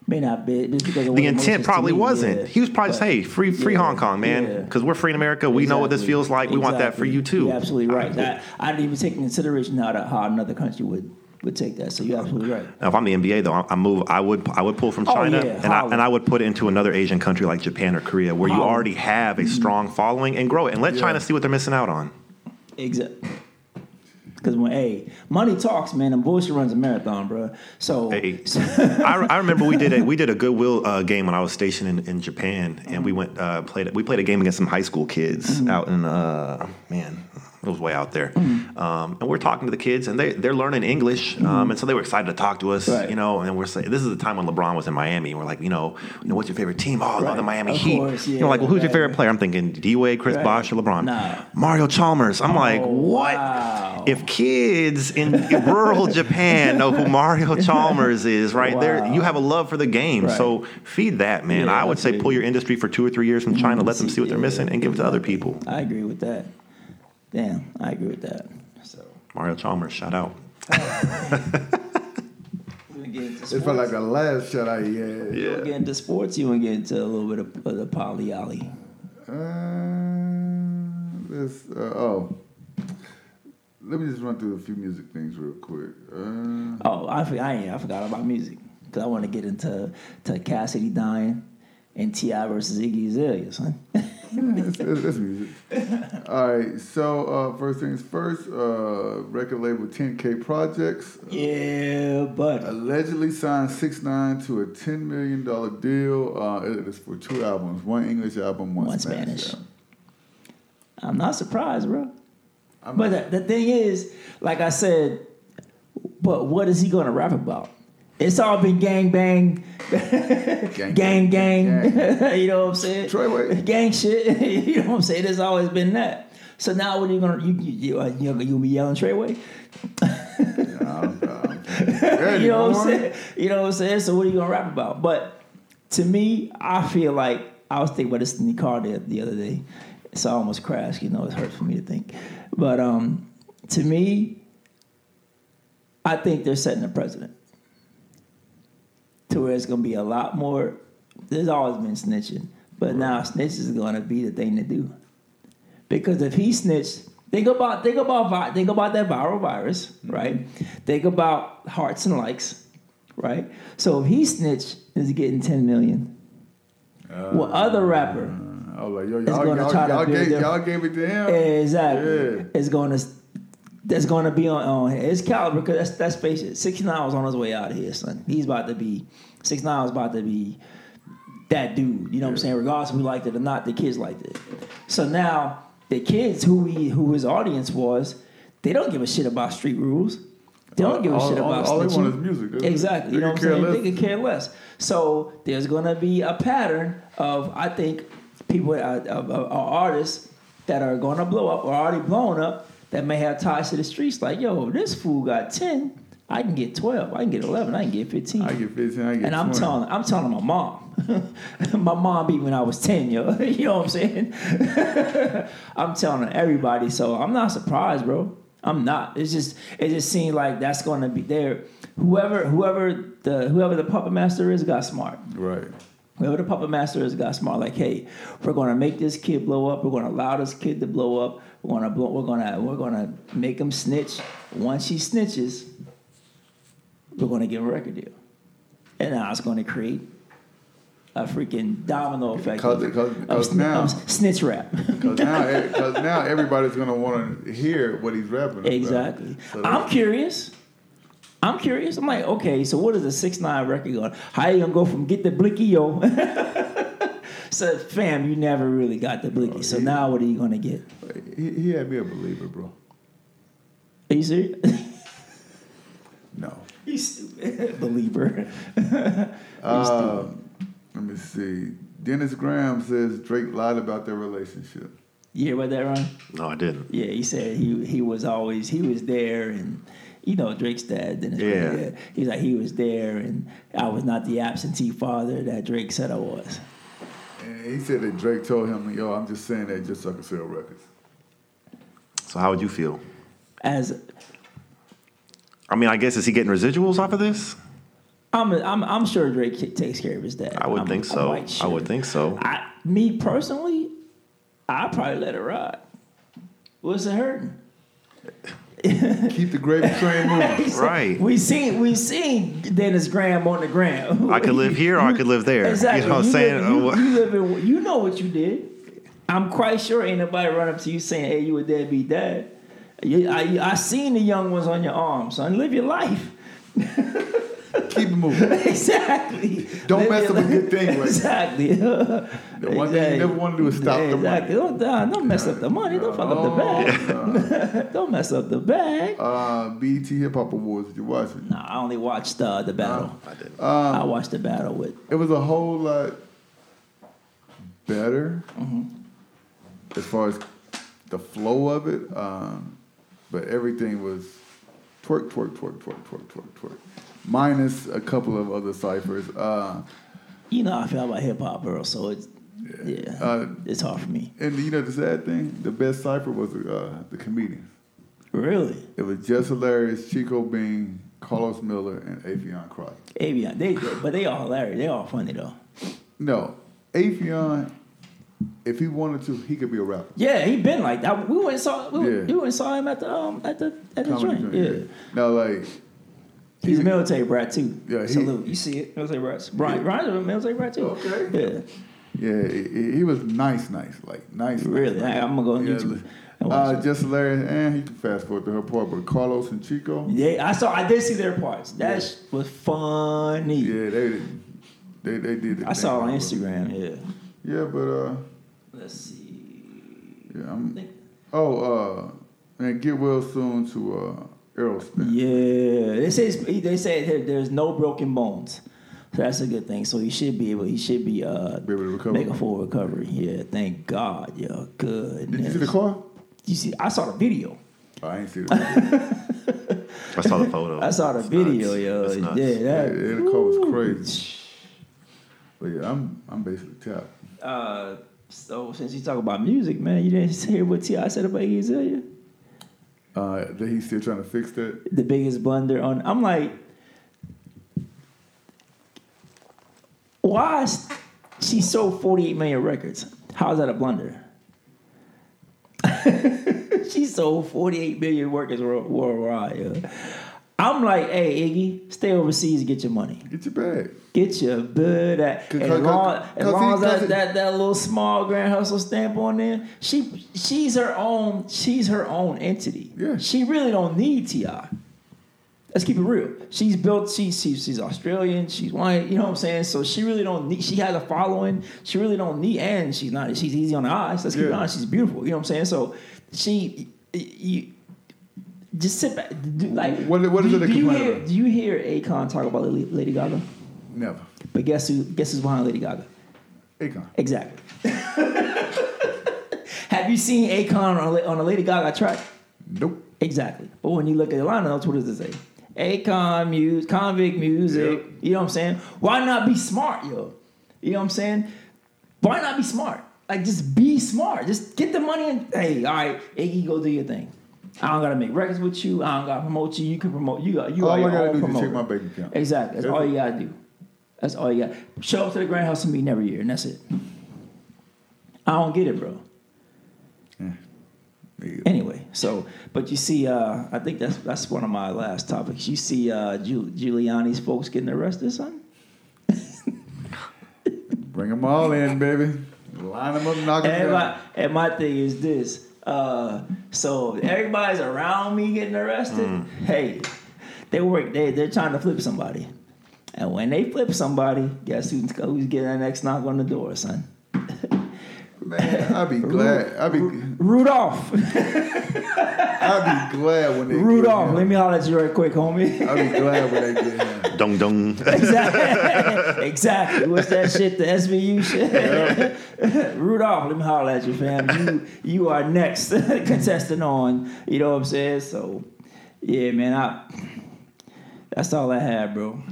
May not be. Just because it the intent probably me, wasn't. Yeah. He was probably but, saying, hey, free, free yeah, Hong Kong, man, because yeah. we're free in America. We exactly. know what this feels like. We exactly. want that for you too. You're absolutely right. I, I didn't even take into consideration how to, how another country would. Would take that, so you're absolutely right. Now, if I'm the N B A, though, I, I move. I would. I would pull from China, oh, yeah. and I, and I would put it into another Asian country like Japan or Korea, where you oh. already have a strong following, and grow it, and let yeah. China see what they're missing out on. Exactly. Because when hey, money talks, man, and bullshit runs a marathon, bro. So, hey, so I, I remember we did a we did a Goodwill uh, game when I was stationed in, in Japan, and mm-hmm. we went uh, played we played a game against some high school kids mm-hmm. out in uh, man. It was way out there. Mm-hmm. Um, and we're talking to the kids, and they, they're learning English. Mm-hmm. Um, and so they were excited to talk to us, right. you know. And we're saying, this is the time when LeBron was in Miami. And we're like, you know, you know, what's your favorite team? Oh, right. no, the Miami of Heat. Course, yeah, you know, like, well, who's right, your favorite right. player? I'm thinking D-Wade, Chris right. Bosh, or LeBron. Nah. Mario Chalmers. I'm oh, like, what? Wow. If kids in, in rural Japan know who Mario Chalmers is, right wow. there, you have a love for the game. Right. So feed that, man. Yeah, I would say good. pull your industry for two or three years from China, mm-hmm. let them see what they're yeah, missing, and give it to other people. I agree with that. Damn, I agree with that. So Mario Chalmers, shout out. It felt like the last shot I had. Yeah. You want to get into sports? You want to get into a little bit of, of the Polly Ollie? Uh, this, uh, oh. Let me just run through a few music things real quick. Uh, oh, I, I, I forgot about music. Because I want to get into to Cassidy dying and T I versus Iggy Azalea, son. Yeah, it's, it's music. All right, so uh, first things first, uh, record label ten K Projects. Yeah, but allegedly signed six nine to a ten million dollars deal. Uh, it is for two albums, one English album, one, one Spanish. Spanish. I'm not surprised, bro. I'm but not... the, the thing is, like I said, but what is he going to rap about? It's all been gang bang, gang, gang, gang, gang. You know what I'm saying? Trayway. Gang shit. You know what I'm saying? It's always been that. So now what are you gonna you you you, you, you be yelling Trayway? Yeah, you know what I'm saying? You know what I'm saying? So what are you gonna rap about? But to me, I feel like I was thinking about this in the car the, the other day, so I almost crashed. You know, it hurt for me to think. But um, to me, I think they're setting a precedent. To where it's going to be a lot more. There's always been snitching, but right. now snitches is going to be the thing to do. Because if he snitched, think about think about think about that viral virus, right? Think about hearts and likes, right? So if he snitched, is getting ten million. Uh, what other rapper uh, like, yo, y'all, is going to try y'all to build gave, y'all gave it to him? Exactly. Yeah. It's going to that's going to be on, on his caliber, because that's that's basic. six nine was on his way out of here, son. He's about to be six nine was about to be that dude. You know what I'm saying? Regardless if we liked it or not, the kids liked it. So now the kids who he, who his audience was, they don't give a shit about street rules. They don't all, give a all, shit about all, all they want is music. They, exactly. They you know what I'm saying? Less. They could care less. So there's going to be a pattern of I think people, of, of, of artists that are going to blow up or already blown up. That may have ties to the streets, like, yo, this fool got ten, I can get twelve, I can get eleven, I can get fifteen. I can get fifteen, I can get And I'm twenty. telling I'm telling my mom. My mom beat me when I was ten, yo. You know what I'm saying? I'm telling everybody, so I'm not surprised, bro. I'm not. It's just it just seemed like that's gonna be there. Whoever whoever the whoever the puppet master is got smart. Right. Whoever the puppet master is got smart, like, hey, we're gonna make this kid blow up, we're gonna allow this kid to blow up. We're gonna blow, we're gonna we're gonna make him snitch. Once he snitches, we're gonna give him a record deal, and now it's gonna create a freaking domino effect. Cause, cause, cause I'm, now, I'm snitch rap. Because now, cause now everybody's going to want to hear what he's rapping about. Exactly. So I'm curious. I'm curious. I'm like, okay, so what is a six nine record going? How you going to go from get the blicky, yo? So, fam, you never really got the blicky. Oh, so he, now what are you going to get? He, he had me a believer, bro. Are you serious? No. He's stupid. Believer. uh, let me see. Dennis Graham says Drake lied about their relationship. You hear about that, Ron? No, I didn't. Yeah, he said he he was always, he was there and, you know, Drake's dad, Dennis yeah. Graham. He's like, he was there and I was not the absentee father that Drake said I was. And he said that Drake told him, yo, I'm just saying that just so I can sell records. So how would you feel? As... I mean, I guess, is he getting residuals off of this? I'm I'm, I'm sure Drake takes care of his dad. I would I'm, think so. I'm sure. I would think so. I, me personally, I'd probably let it ride. What's it hurting? Keep the gravy train moving. So right. We seen we seen Dennis Graham on the gram. I could live here or I could live there. Exactly. You know what I'm saying? Live, you, you, live in, you know what you did. I'm quite sure ain't nobody run up to you saying, hey, you a deadbeat dad. I, I seen the young ones on your arms, son. Live your life. Keep it moving. Exactly. Don't live mess up life. A good thing. Like exactly. The one exactly. thing you never want to do is stop exactly. the money. Don't, don't mess up the money. Don't fuck oh, up the bag. Nah. Don't mess up the bag. Uh, B E T Hip Hop Awards. Did you watch it? No, nah, I only watched uh, the battle. Uh, I did. Um, I watched the battle with. It was a whole lot better mm-hmm. as far as the flow of it. Um, But everything was twerk, twerk, twerk, twerk, twerk, twerk, twerk. Minus a couple of other ciphers. Uh, you know how I feel about hip hop, bro, so it's yeah, yeah uh, it's hard for me. And you know the sad thing? The best cipher was uh, the comedians. Really? It was Just Hilarious, Chico Bean, Carlos Miller, and Avion Cross. Avion, they but they all hilarious. They all funny though. No, Avion. If he wanted to, he could be a rapper. Yeah, he been like that. We went and saw, we yeah. went and saw him at the um, at the at the joint. Yeah. yeah. Now like he's a military brat too. Yeah, he, salute. You see it, military brats. Brian, yeah. Brian's a military brat too. Okay. Yeah. Yeah, he, he was nice, nice, like nice. Really, nice, I'm gonna go on yeah. YouTube. Uh, just hilarious, and you can fast forward to her part. But Carlos and Chico. Yeah, I saw. I did see their parts. That yeah. was funny. Yeah, they they they did. It. I saw on Instagram. Yeah. Yeah, but uh. Let's see. Yeah, I'm, oh, uh, and get well soon to uh, Errol Spence. Yeah, they say they say there's no broken bones, so that's a good thing. So he should be able, he should be uh, be able to recover, make a full recovery. Yeah, thank God. Yeah, good. Did you see the car? You see, I saw the video. Oh, I ain't see the video. I saw the photo. I saw the it's video, nuts. Yo. Yeah, that yeah, the car was crazy. But yeah, I'm I'm basically tapped. Uh. So since you talk about music, man, you didn't hear what T I said about Iggy Azalea? Uh, that he's still trying to fix that. The biggest blunder on. I'm like, why? She sold forty-eight million records. How is that a blunder? She sold forty-eight million records worldwide. Yeah. I'm like, hey, Iggy, stay overseas and get your money. Get your bag. Get your bud. As long cause, as, long he, as that, that, that little small Grand Hustle stamp on there, she she's her own she's her own entity. Yeah. She really don't need T I. Let's keep it real. She's built. She, she she's Australian. She's white. You know what I'm saying? So she really don't need. She has a following. She really don't need. And she's not. She's easy on the eyes. Let's keep yeah. it honest. She's beautiful. You know what I'm saying? So she. You, Just sit back. Do, like, what, what is do, it? Do you, hear, do you hear Akon talk about Lady Gaga? Never. But guess who? Guess who's behind Lady Gaga? Akon. Exactly. Have you seen Akon on a, on a Lady Gaga track? Nope. Exactly. But when you look at the lineup, what does it say? Akon, muse, convict music. Yep. You know what I'm saying? Why not be smart, yo? You know what I'm saying? Why not be smart? Like, just be smart. Just get the money and hey, all right, Iggy, go do your thing. I don't gotta make records with you. I don't gotta promote you. You can promote. You got. You all you gotta do promoter. Is check my bank account. Exactly. That's, that's all it. You gotta do. That's all you got. Show up to the Grand House meeting every year, and that's it. I don't get it, bro. Yeah. Anyway, so but you see, uh, I think that's that's one of my last topics. You see, uh, Giul- Giuliani's folks getting arrested, son. Bring them all in, baby. Line them up, knock them down. My, and my thing is this. Uh, so everybody's around me getting arrested. Mm. Hey, they work. They they're trying to flip somebody, and when they flip somebody, guess who's, who's getting that next knock on the door, son? Man, I'd be glad. I'd be Rudolph. I'd be glad when they Rudolph. Get let me holler at you right quick, homie. I'd be glad when they get him. Dung dung. Exactly. Exactly. What's that shit? The S V U shit. Yeah. Rudolph, let me holler at you, fam. You you are next contestant on. You know what I'm saying? So, yeah, man. I. That's all I had, bro.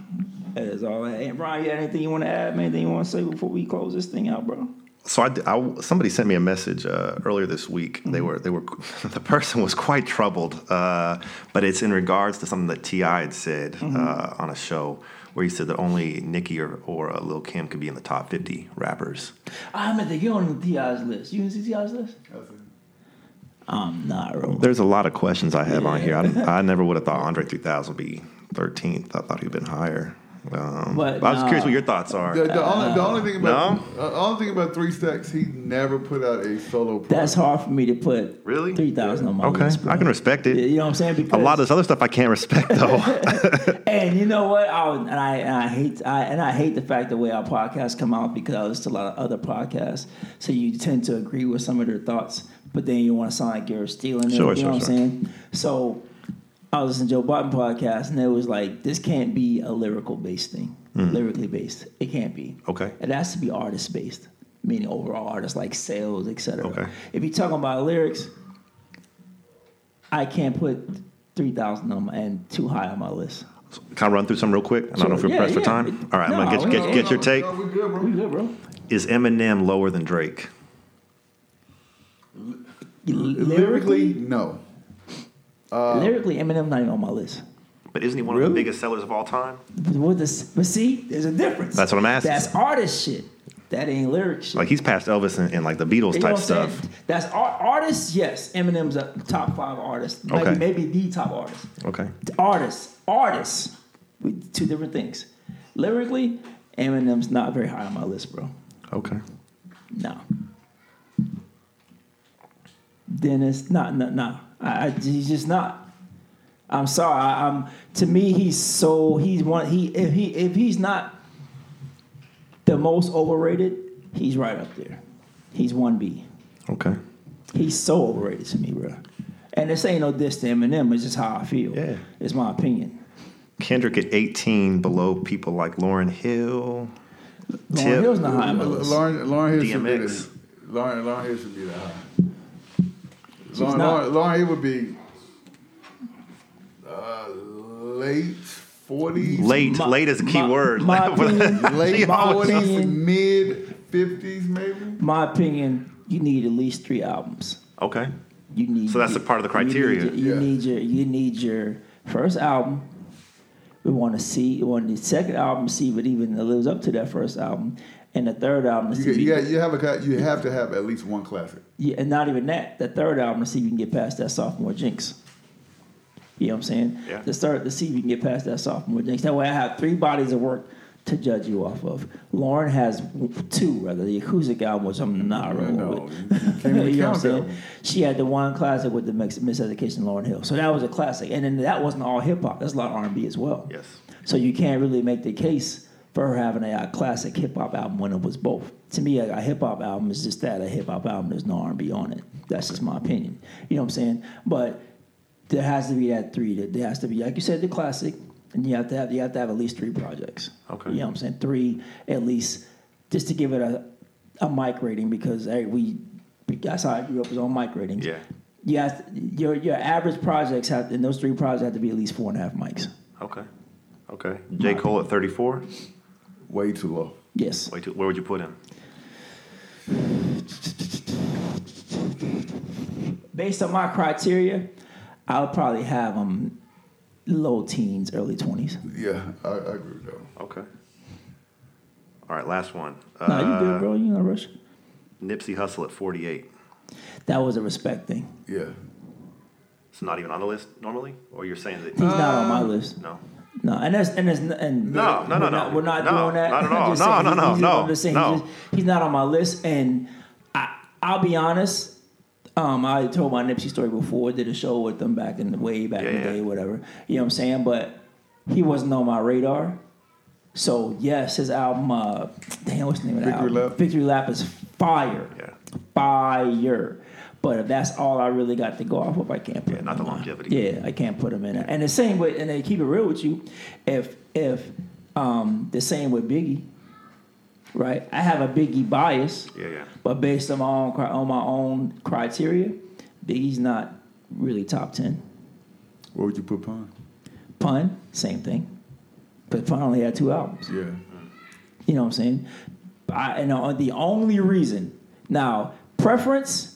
That is all I had. Hey, Brian, you had anything you want to add? Anything you want to say before we close this thing out, bro? So I, I, somebody sent me a message uh, earlier this week. Mm-hmm. They were they were the person was quite troubled, uh, but it's in regards to something that T I had said mm-hmm. uh, on a show where he said that only Nicki or, or uh, Lil Kim could be in the top fifty rappers. I meant to get on T I's list. You didn't see T I's list? Okay. I'm not wrong. There's a lot of questions I have yeah. on here. I, I never would have thought Andre three thousand would be thirteenth. I thought he'd been higher. Um, but, but I was no. curious what your thoughts are. The, the, only, the only thing about no? uh, only thing about Three Stacks, he never put out a solo project. That's hard for me to put. Really? Three thousand yeah. on my okay. list. Okay, I can respect it. You know what I'm saying? Because a lot of this other stuff I can't respect though. And you know what? I and I and I hate I, and I hate the fact the way our podcasts come out because I listen to a lot of other podcasts, so you tend to agree with some of their thoughts, but then you want to sound like you're stealing it. Sure, you sure, know what sure. I'm saying? So. I was listening to Joe Biden podcast, and it was like, this can't be a lyrical-based thing, mm. lyrically-based. It can't be. Okay. It has to be artist-based, meaning overall artists, like sales, et cetera. Okay. If you're talking about lyrics, I can't put three thousand on my, and too high on my list. So can I run through some real quick? I don't sure. know if you're yeah, pressed yeah. for time. All right, no, I'm going to get, get, get your take. No, we good, bro. We good, bro. Is Eminem lower than Drake? L- lyrically, no. Uh, Lyrically, Eminem's not even on my list. But isn't he one really? of the biggest sellers of all time? But, this, but see, there's a difference. That's what I'm asking. That's artist shit. That ain't lyric shit. Like he's past Elvis and, and like the Beatles you type stuff. Saying? That's art, artists, yes. Eminem's a top five artist. Maybe, okay. maybe the top artist. Okay. Artists. Artists. Two different things. Lyrically, Eminem's not very high on my list, bro. Okay. No. Dennis, not, no, no. I, I, he's just not. I'm sorry. I, I'm to me, he's so he's one. He if he if he's not the most overrated, he's right up there. He's one B. Okay. He's so overrated to me, bro. And this ain't no diss to Eminem. It's just how I feel. Yeah. It's my opinion. Kendrick at eighteen, below people like Lauryn Hill. Lauryn Hill's not high on my list. Lauryn Lauryn Hill D M X. Lauryn Lauryn Hill should be that high. Lauren, Lauren, Lauren Hill would be uh, late forties. Late, my, late is a key my, word. My opinion, late forties, mid fifties, maybe. My opinion, you need at least three albums. Okay. You need. So that's you, a part of the criteria. You need, you, yeah. need your, you need your first album. We want to see. We want the second album to see if it even lives up to that first album. And the third album is you, to be... You, got, you, have a, you have to have at least one classic. Yeah, and not even that. The third album to see if you can get past that sophomore jinx. You know what I'm saying? Yeah. The third, to see if you can get past that sophomore jinx. That way I have three bodies of work to judge you off of. Lauren has two, rather. The acoustic album, which I'm not really with. You know what I'm saying? Album. She had the one classic with the Miseducation Lauryn Hill. So that was a classic. And then that wasn't all hip-hop. That's a lot of R and B as well. Yes. So you can't really make the case... for her having a, a classic hip-hop album when it was both. To me, a, a hip-hop album is just that, a hip-hop album. There's no R and B on it. That's just my opinion. You know what I'm saying? But there has to be that three. There has to be, like you said, the classic, and you have to have you have to have at least three projects. Okay. You know what I'm saying? Three at least, just to give it a a mic rating, because hey, we that's how I grew up, is on mic ratings. Yeah. You have to, your your average projects have, and those three projects have to be at least four and a half mics. Okay. Okay. J. Cole at thirty-four. Way too low. Yes. Way too. Where would you put him? Based on my criteria, I would probably have him low teens, early twenties. Yeah, I, I agree with that. Okay. All right, last one. No, uh, you good, bro. You not rushing. Nipsey Hussle at forty-eight. That was a respect thing. Yeah. It's not even on the list normally, or you're saying that he's uh, not on my list. No. No, and that's and that's and no, no, no, no. We're not no, doing that. Not at all. No, saying, no, no, he's, no. He's, no, no. He's, just, he's not on my list, and I, I'll be honest. Um, I told my Nipsey story before. Did a show with them back in the way back yeah, in the day, yeah. whatever. You know what I'm saying? But he wasn't on my radar. So yes, his album. Uh, damn, what's the name of that album? Lap. Victory Lap is fire. Yeah. Fire. But if that's all I really got to go off of, I can't put yeah, him not the longevity. Yeah, I can't put him in it. And the same with, and they keep it real with you, if if um, the same with Biggie, right? I have a Biggie bias. Yeah, yeah. But based on my own on my own criteria, Biggie's not really top ten. Where would you put Pun? Pun, same thing. But Pun only had two albums. Yeah. You know what I'm saying? I, and the only reason now preference.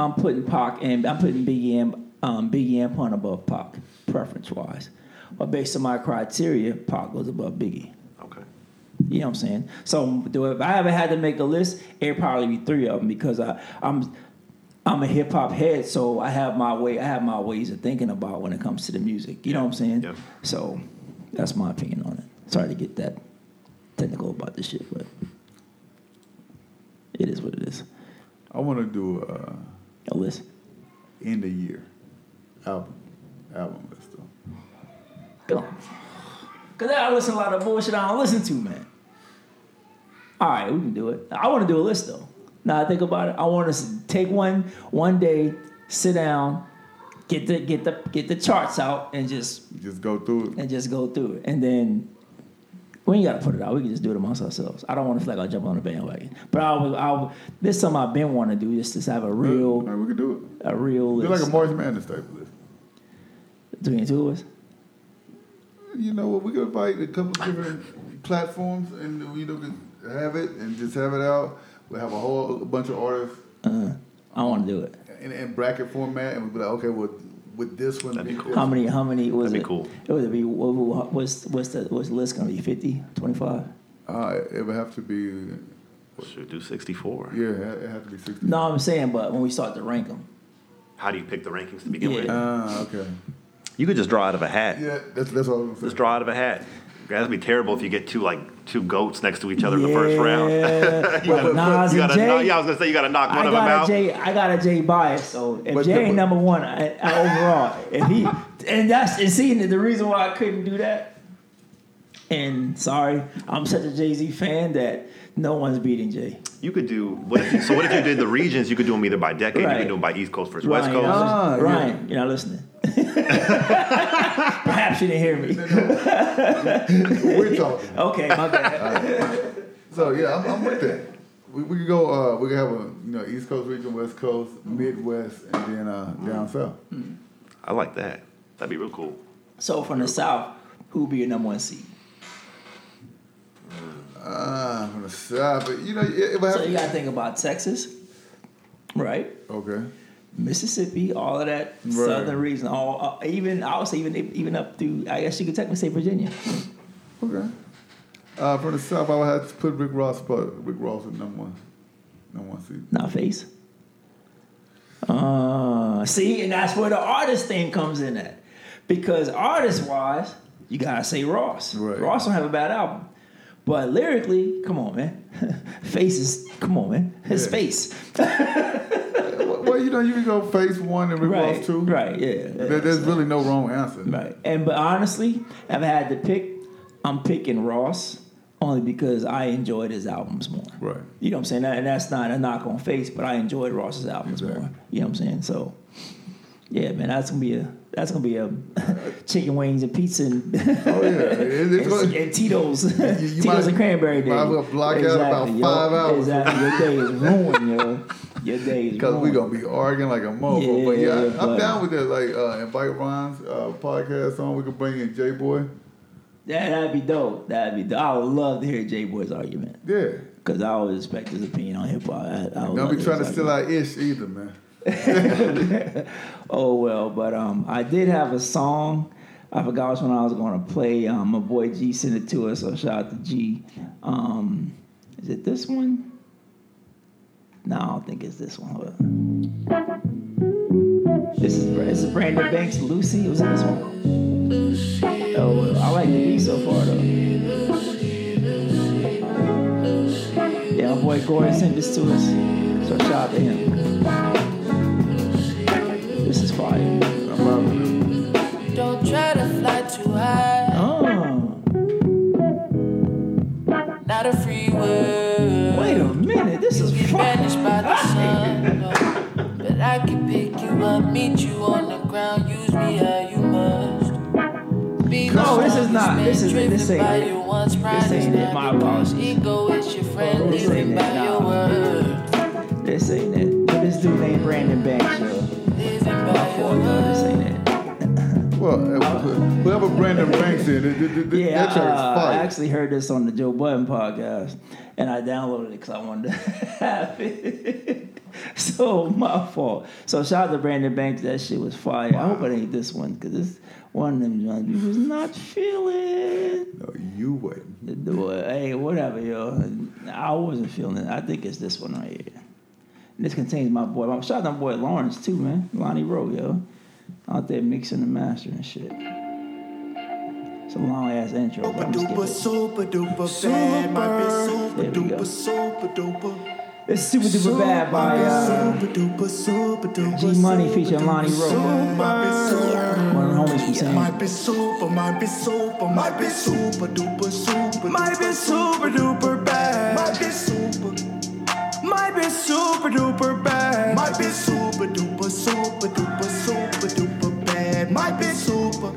I'm putting Pac and I'm putting Biggie and um, Biggie and Pun above Pac, preference wise, but based on my criteria, Pac goes above Biggie. Okay, you know what I'm saying. So do if I ever had to make a list, it'd probably be three of them because I, I'm I'm a hip hop head, so I have my way I have my ways of thinking about when it comes to the music. You yeah. know what I'm saying? Yeah. So that's my opinion on it. Sorry to get that technical about this shit, but it is what it is. I want to do. Uh... A list. End of year. Album. Album list, though. Good on. Because I listen to a lot of bullshit I don't listen to, man. All right, we can do it. I want to do a list, though. Now I think about it. I want to take one one day, sit down, get the get the, get the charts out, and just... Just go through it. And just go through it. And then... We ain't got to put it out. We can just do it amongst ourselves. I don't want to feel like I'll jump on the bandwagon. But I was, I was, this is something I've been wanting to do, just to have a real... Right, we can do it. A real list. It's like a March Madness type of list. Between the two of us? You know what? We can invite a couple different platforms and we can have it and just have it out. We'll have a whole bunch of artists. Uh, I want to do it. In, in bracket format. And we'll be like, okay, well... With this one, that'd be cool. How many? How many was that'd it? That'd be cool. It would be what, what's what's the what's the list gonna be? fifty, twenty-five? Uh, it would have to be. What? Should do sixty-four. Yeah, it have to be sixty-four. No, I'm saying, but when we start to rank them, how do you pick the rankings to begin yeah. with? Ah, uh, okay. You could just draw out of a hat. Yeah, that's that's all. Just draw out of a hat. That'd be terrible if you get two like two goats next to each other yeah. in the first round. you well, gotta, Nas you and gotta, Jay, no, yeah, I was gonna say you gotta knock one of them out. Jay, I got a Jay bias, so if but, Jay ain't number one I, I overall, if he and that's and seeing that the reason why I couldn't do that. And sorry, I'm such a Jay-Z fan that no one's beating Jay. You could do what if, so. What if you did the regions? You could do them either by decade. Right. You could do them by East Coast versus Ryan, West Coast. Ah, Ryan, yeah. You're not listening. Perhaps you didn't hear me. We're talking. Okay, my bad. Right. So yeah, I'm, I'm with that. We, we could go. Uh, we could have a you know East Coast region, West Coast, Midwest, and then uh, mm. down south. Mm. I like that. That'd be real cool. So from the cool. south, who would be your number one seed? Ah, uh, from the south, but you know, it, it so you gotta think about Texas, right? Okay. Mississippi, all of that right. southern region, all uh, even I would say even even up through I guess you could technically say Virginia. Okay. Uh, from the south, I would have to put Rick Ross, but Rick Ross at number one, number one seed. Not face. Uh, see, and that's where the artist thing comes in at, because artist wise, you gotta say Ross. Right. Ross don't have a bad album. But lyrically, come on, man. Face is, come on, man. His yeah. face. Well, you know, you can go face one and Rick right, Ross two. Right, yeah. There, there's really no wrong answer. Right. And but honestly, if I had to pick, I'm picking Ross only because I enjoyed his albums more. Right. You know what I'm saying? And that's not a knock on face, but I enjoyed Ross's albums exactly. more. You know what I'm saying? So, yeah, man, that's going to be a... That's gonna be a chicken wings and pizza and, oh, yeah. it's, it's and, and Tito's, you, you Tito's might, and cranberry day. Might as well block exactly. out about yo, five hours. Exactly, your day is ruined, yo. Your day is ruined. Because we gonna be arguing like a mofo. Yeah, but yeah, yeah I, but, I'm down with that. Like uh, invite Ron's uh, podcast on. We could bring in J Boy. Yeah, that'd be dope. That'd be dope. I would love to hear J Boy's argument. Yeah, because I always respect his opinion on hip hop. Don't be trying to steal our ish either, man. Oh well, but um, I did have a song. I forgot which one I was going to play. Um, my boy G sent it to us, so shout out to G. Um, is it this one? No, I don't think it's this one. Hold on. This is this is Brandon Banks, Lucy. Was it this one? Lucy. though. I like the beat so far, though. Yeah, my boy Gordon sent this to us, so shout out to him. This is fire. I love it. Don't try to fly too high. Oh. Not a free word. Wait a minute, this is fire. I can pick you up, meet you on the ground, use me how you must. Be no, this is not, this is, this ain't it. Once, this ain't it, my apologies. Ego is your friend, oh, this ain't by your word. This ain't it. This dude ain't Brandon Banks, yo. This ain't it. Well, whoever Brandon Banks is, that yeah, track's uh, fire. I actually heard this on the Joe Budden podcast, and I downloaded it because I wanted to have it. So my fault. So shout out to Brandon Banks. That shit was fire. Wow. I hope it ain't this one, because this one of them John was not feeling. No, you wouldn't. Hey, whatever, yo. I wasn't feeling it. I think it's this one right here. And this contains my boy. I'm shout out to my boy Lawrence too, man. Lonnie Rowe, yo. Out there mixing the master and shit. It's a long ass intro. But I'm just gonna skip it. Super duper. There we go. It's Super Duper Bad by uh, G Money featuring Lonnie Rowe. One of the homies from San Angelo. Might be super, might be super, might be super duper, super. Might be super duper bad. Might be super. Might be super duper bad. Might be super duper, super duper, super duper bad. Might be super.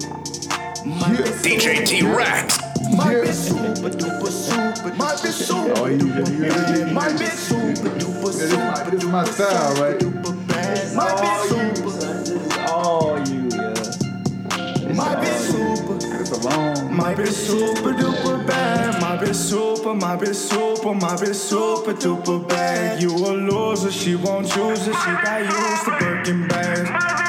D J T Rex. Might be super duper super, might be super duper, might be super duper super. This is my style, right? Might be super, all you, yeah. Might be super, it's a long. Might be super duper bad, might be super, might be super, might be super duper bad. You a loser, she won't use it, she got used to Birkin bags.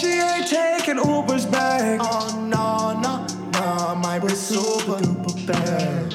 She ain't taking Uber's back. Oh no, no, no, my boy's super duper bad.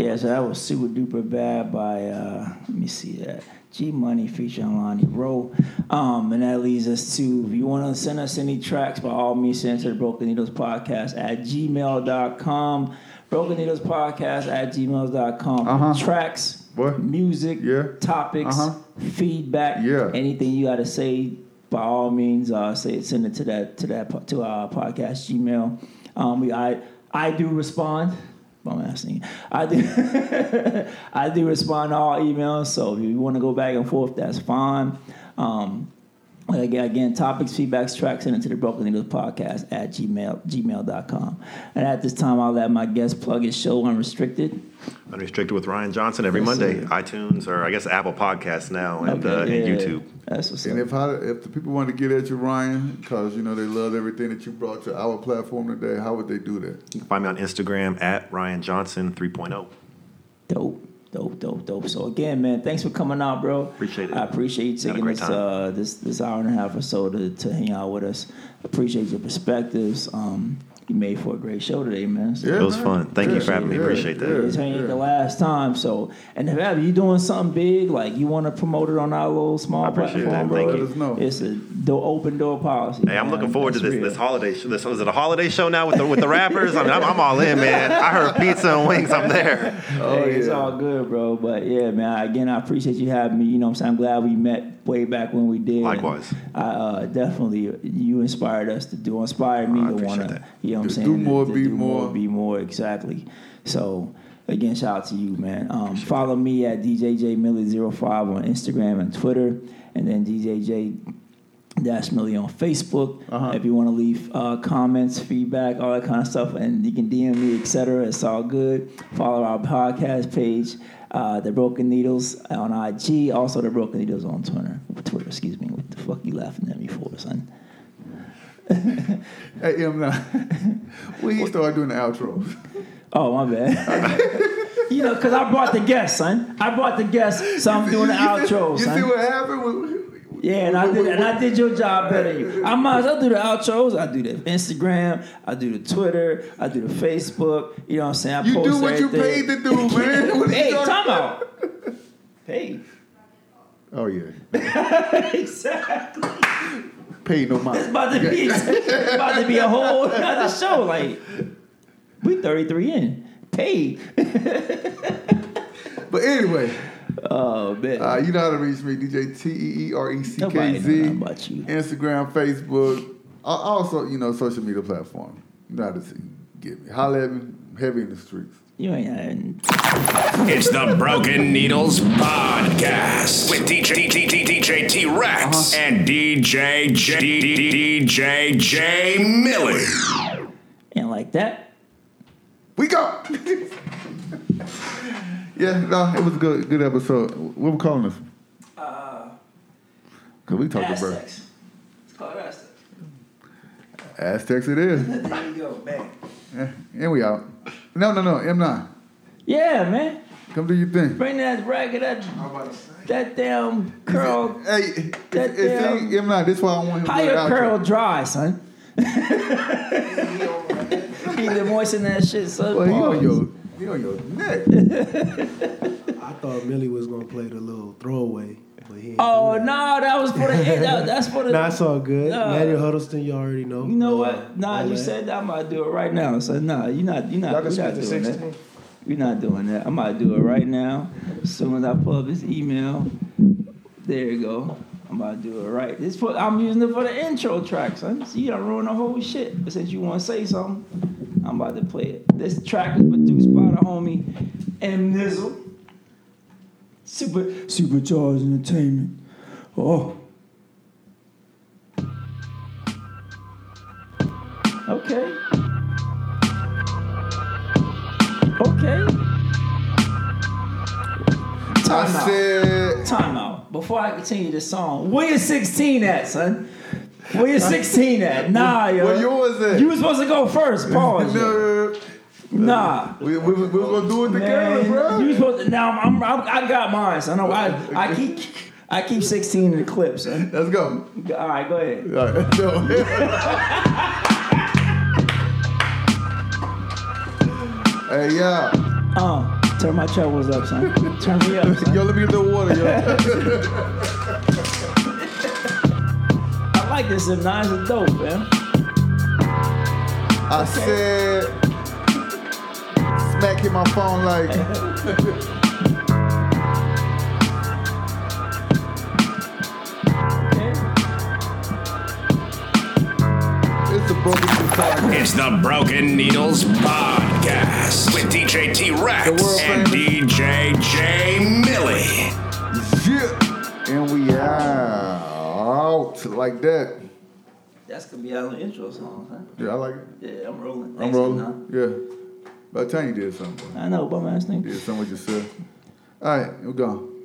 Yeah, so that was Super Duper Bad by uh, let me see that G Money featuring Lonnie Rowe. Um, and that leads us to, if you want to send us any tracks, by all means send it to the Broken Needles Podcast at gmail dot com. Broken Needles Podcast at gmail dot com. Uh-huh. Tracks, what? Music, yeah. Topics, uh-huh. Feedback, yeah. Anything you got to say, by all means, uh, say send it to that to that to our podcast Gmail. Um, we I I do respond. I'm asking you. I do I do respond to all emails. So if you want to go back and forth, that's fine. Um, Again, topics, feedbacks, tracks, send it to the Broken Needles Podcast at gmail, gmail dot com. And at this time, I'll let my guest plug his show, Unrestricted. Unrestricted with Ryan Johnson every that's Monday. It. iTunes or, I guess, Apple Podcasts now and, okay, uh, yeah, and YouTube. That's what's and up. And if, if the people want to get at you, Ryan, because, you know, they love everything that you brought to our platform today, how would they do that? You can find me on Instagram at Ryan Johnson three point oh. Dope. Dope, dope, dope. So again, man, thanks for coming out, bro. Appreciate it. I appreciate you taking this uh, this this hour and a half or so to, to hang out with us. Appreciate your perspectives. Um, you made for a great show today, man. So, yeah, it was man. fun. Thank yeah, you for having yeah, me. Appreciate yeah, that. This ain't yeah. the last time. So, and if ever you doing something big, like you want to promote it on our little small platform, that. bro, Thank let us know. It's a do- open door policy. Hey, man. I'm looking forward That's to this real. this holiday show. This was it a holiday show now with the with the rappers? I mean, I'm, I'm all in, man. I heard pizza and wings. I'm there. Oh, hey, yeah. It's all good, bro. But yeah, man. Again, I appreciate you having me. You know, what I'm saying, I'm glad we met way back when we did. Likewise. I uh, definitely you inspired us to do. Inspired me oh, to want to. You know what I'm saying? Do more, to, to be do more, more, be more. Exactly. So. Again, shout out to you, man. Um, follow me at D J J Millie zero five on Instagram and Twitter, and then D J J Millie on Facebook. Uh-huh. If you want to leave uh, comments, feedback, all that kind of stuff, and you can D M me, et cetera. It's all good. Follow our podcast page, uh, The Broken Needles on I G, also The Broken Needles on Twitter. Twitter, excuse me. What the fuck you laughing at me for, son? Hey, I'm not. We started doing the outro. Oh, my bad. You know, because I brought the guests, son. I brought the guests, so I'm you doing the see, outro, you son. You see what happened? Yeah, and I did and I did your job better than you. I might as well do the outros. I do the Instagram. I do the Twitter. I do the Facebook. You know what I'm saying? I you post do what everything. You paid to do, man. What hey, time out. Paid. Oh, yeah. Exactly. Paid no mind. It's about to be, it's about to be a whole other show. Like, we thirty-three in. Paid. But anyway. Oh, man. Uh, you know how to reach me, D J T E E R E C K Z. About you. Instagram, Facebook. Also, you know, social media platform. You know how to see. Get me. Holla at me. Heavy in the streets. You ain't. It's the Broken Needles Podcast with D J T-Rex and D J J Millie. And like that, we go. Yeah, no, it was a good, good episode. What we calling this? Uh, Cause we talking Aztecs. About Aztecs. It's called Aztecs. Aztecs, it is. There you go, man. Yeah, and we out. No, no, no, M nine. Yeah, man. Come do your thing. Bring that racket, that that damn curl. Hey, that it's, damn. It's M nine. That's why I want him to. How your curl outro. Dry, son? Keep the moisten that shit, son. Well, you on your. He on your neck. I thought Millie was gonna play the little throwaway, but he. Oh no, nah, that was for the. That, that's for the. Nah, it's all good. Uh, Maddie Huddleston, you already know. You know uh, what? Nah, you that. Said that. I'm gonna do it right now. So nah, you not, you not, you're not doing that. You're not doing that. I'm gonna do it right now. As soon as I pull up his email, there you go. I'm about to do it right. This for, I'm using it for the intro track, son. See, you done ruined the whole shit. But since you want to say something, I'm about to play it. This track is produced by the homie M. Nizzle. Super, Supercharged Entertainment. Oh. Okay. Okay. Time out. Said... Time out. Before I continue this song, where you sixteen at, son? Where you sixteen at? Nah, yo. Where yours at? You was supposed to go first. Pause. No, nah. We we, we, we gonna do it together, bro. You was supposed to. Now I'm, I'm, I'm I got mine, son. I I keep I keep sixteen in the clip, son. Let's go. All right, go ahead. All right, let's go. Hey, yeah. Uh. Turn my troubles up, son. Turn me up, son. Yo, let me get the water, yo. I like this. If nine's is dope, man. I okay. said, smack hit my phone like. Okay. It's a broken. It's the Broken Needles Podcast with D J T-Rex and D J J Millie. Yeah. And we out like that. That's going to be our intro song, huh? Yeah, I like it. Yeah, I'm rolling. Thanks, I'm rolling. Yeah. By the time you did something. I know, but man, I think. Did something with yourself. All right, we're gone.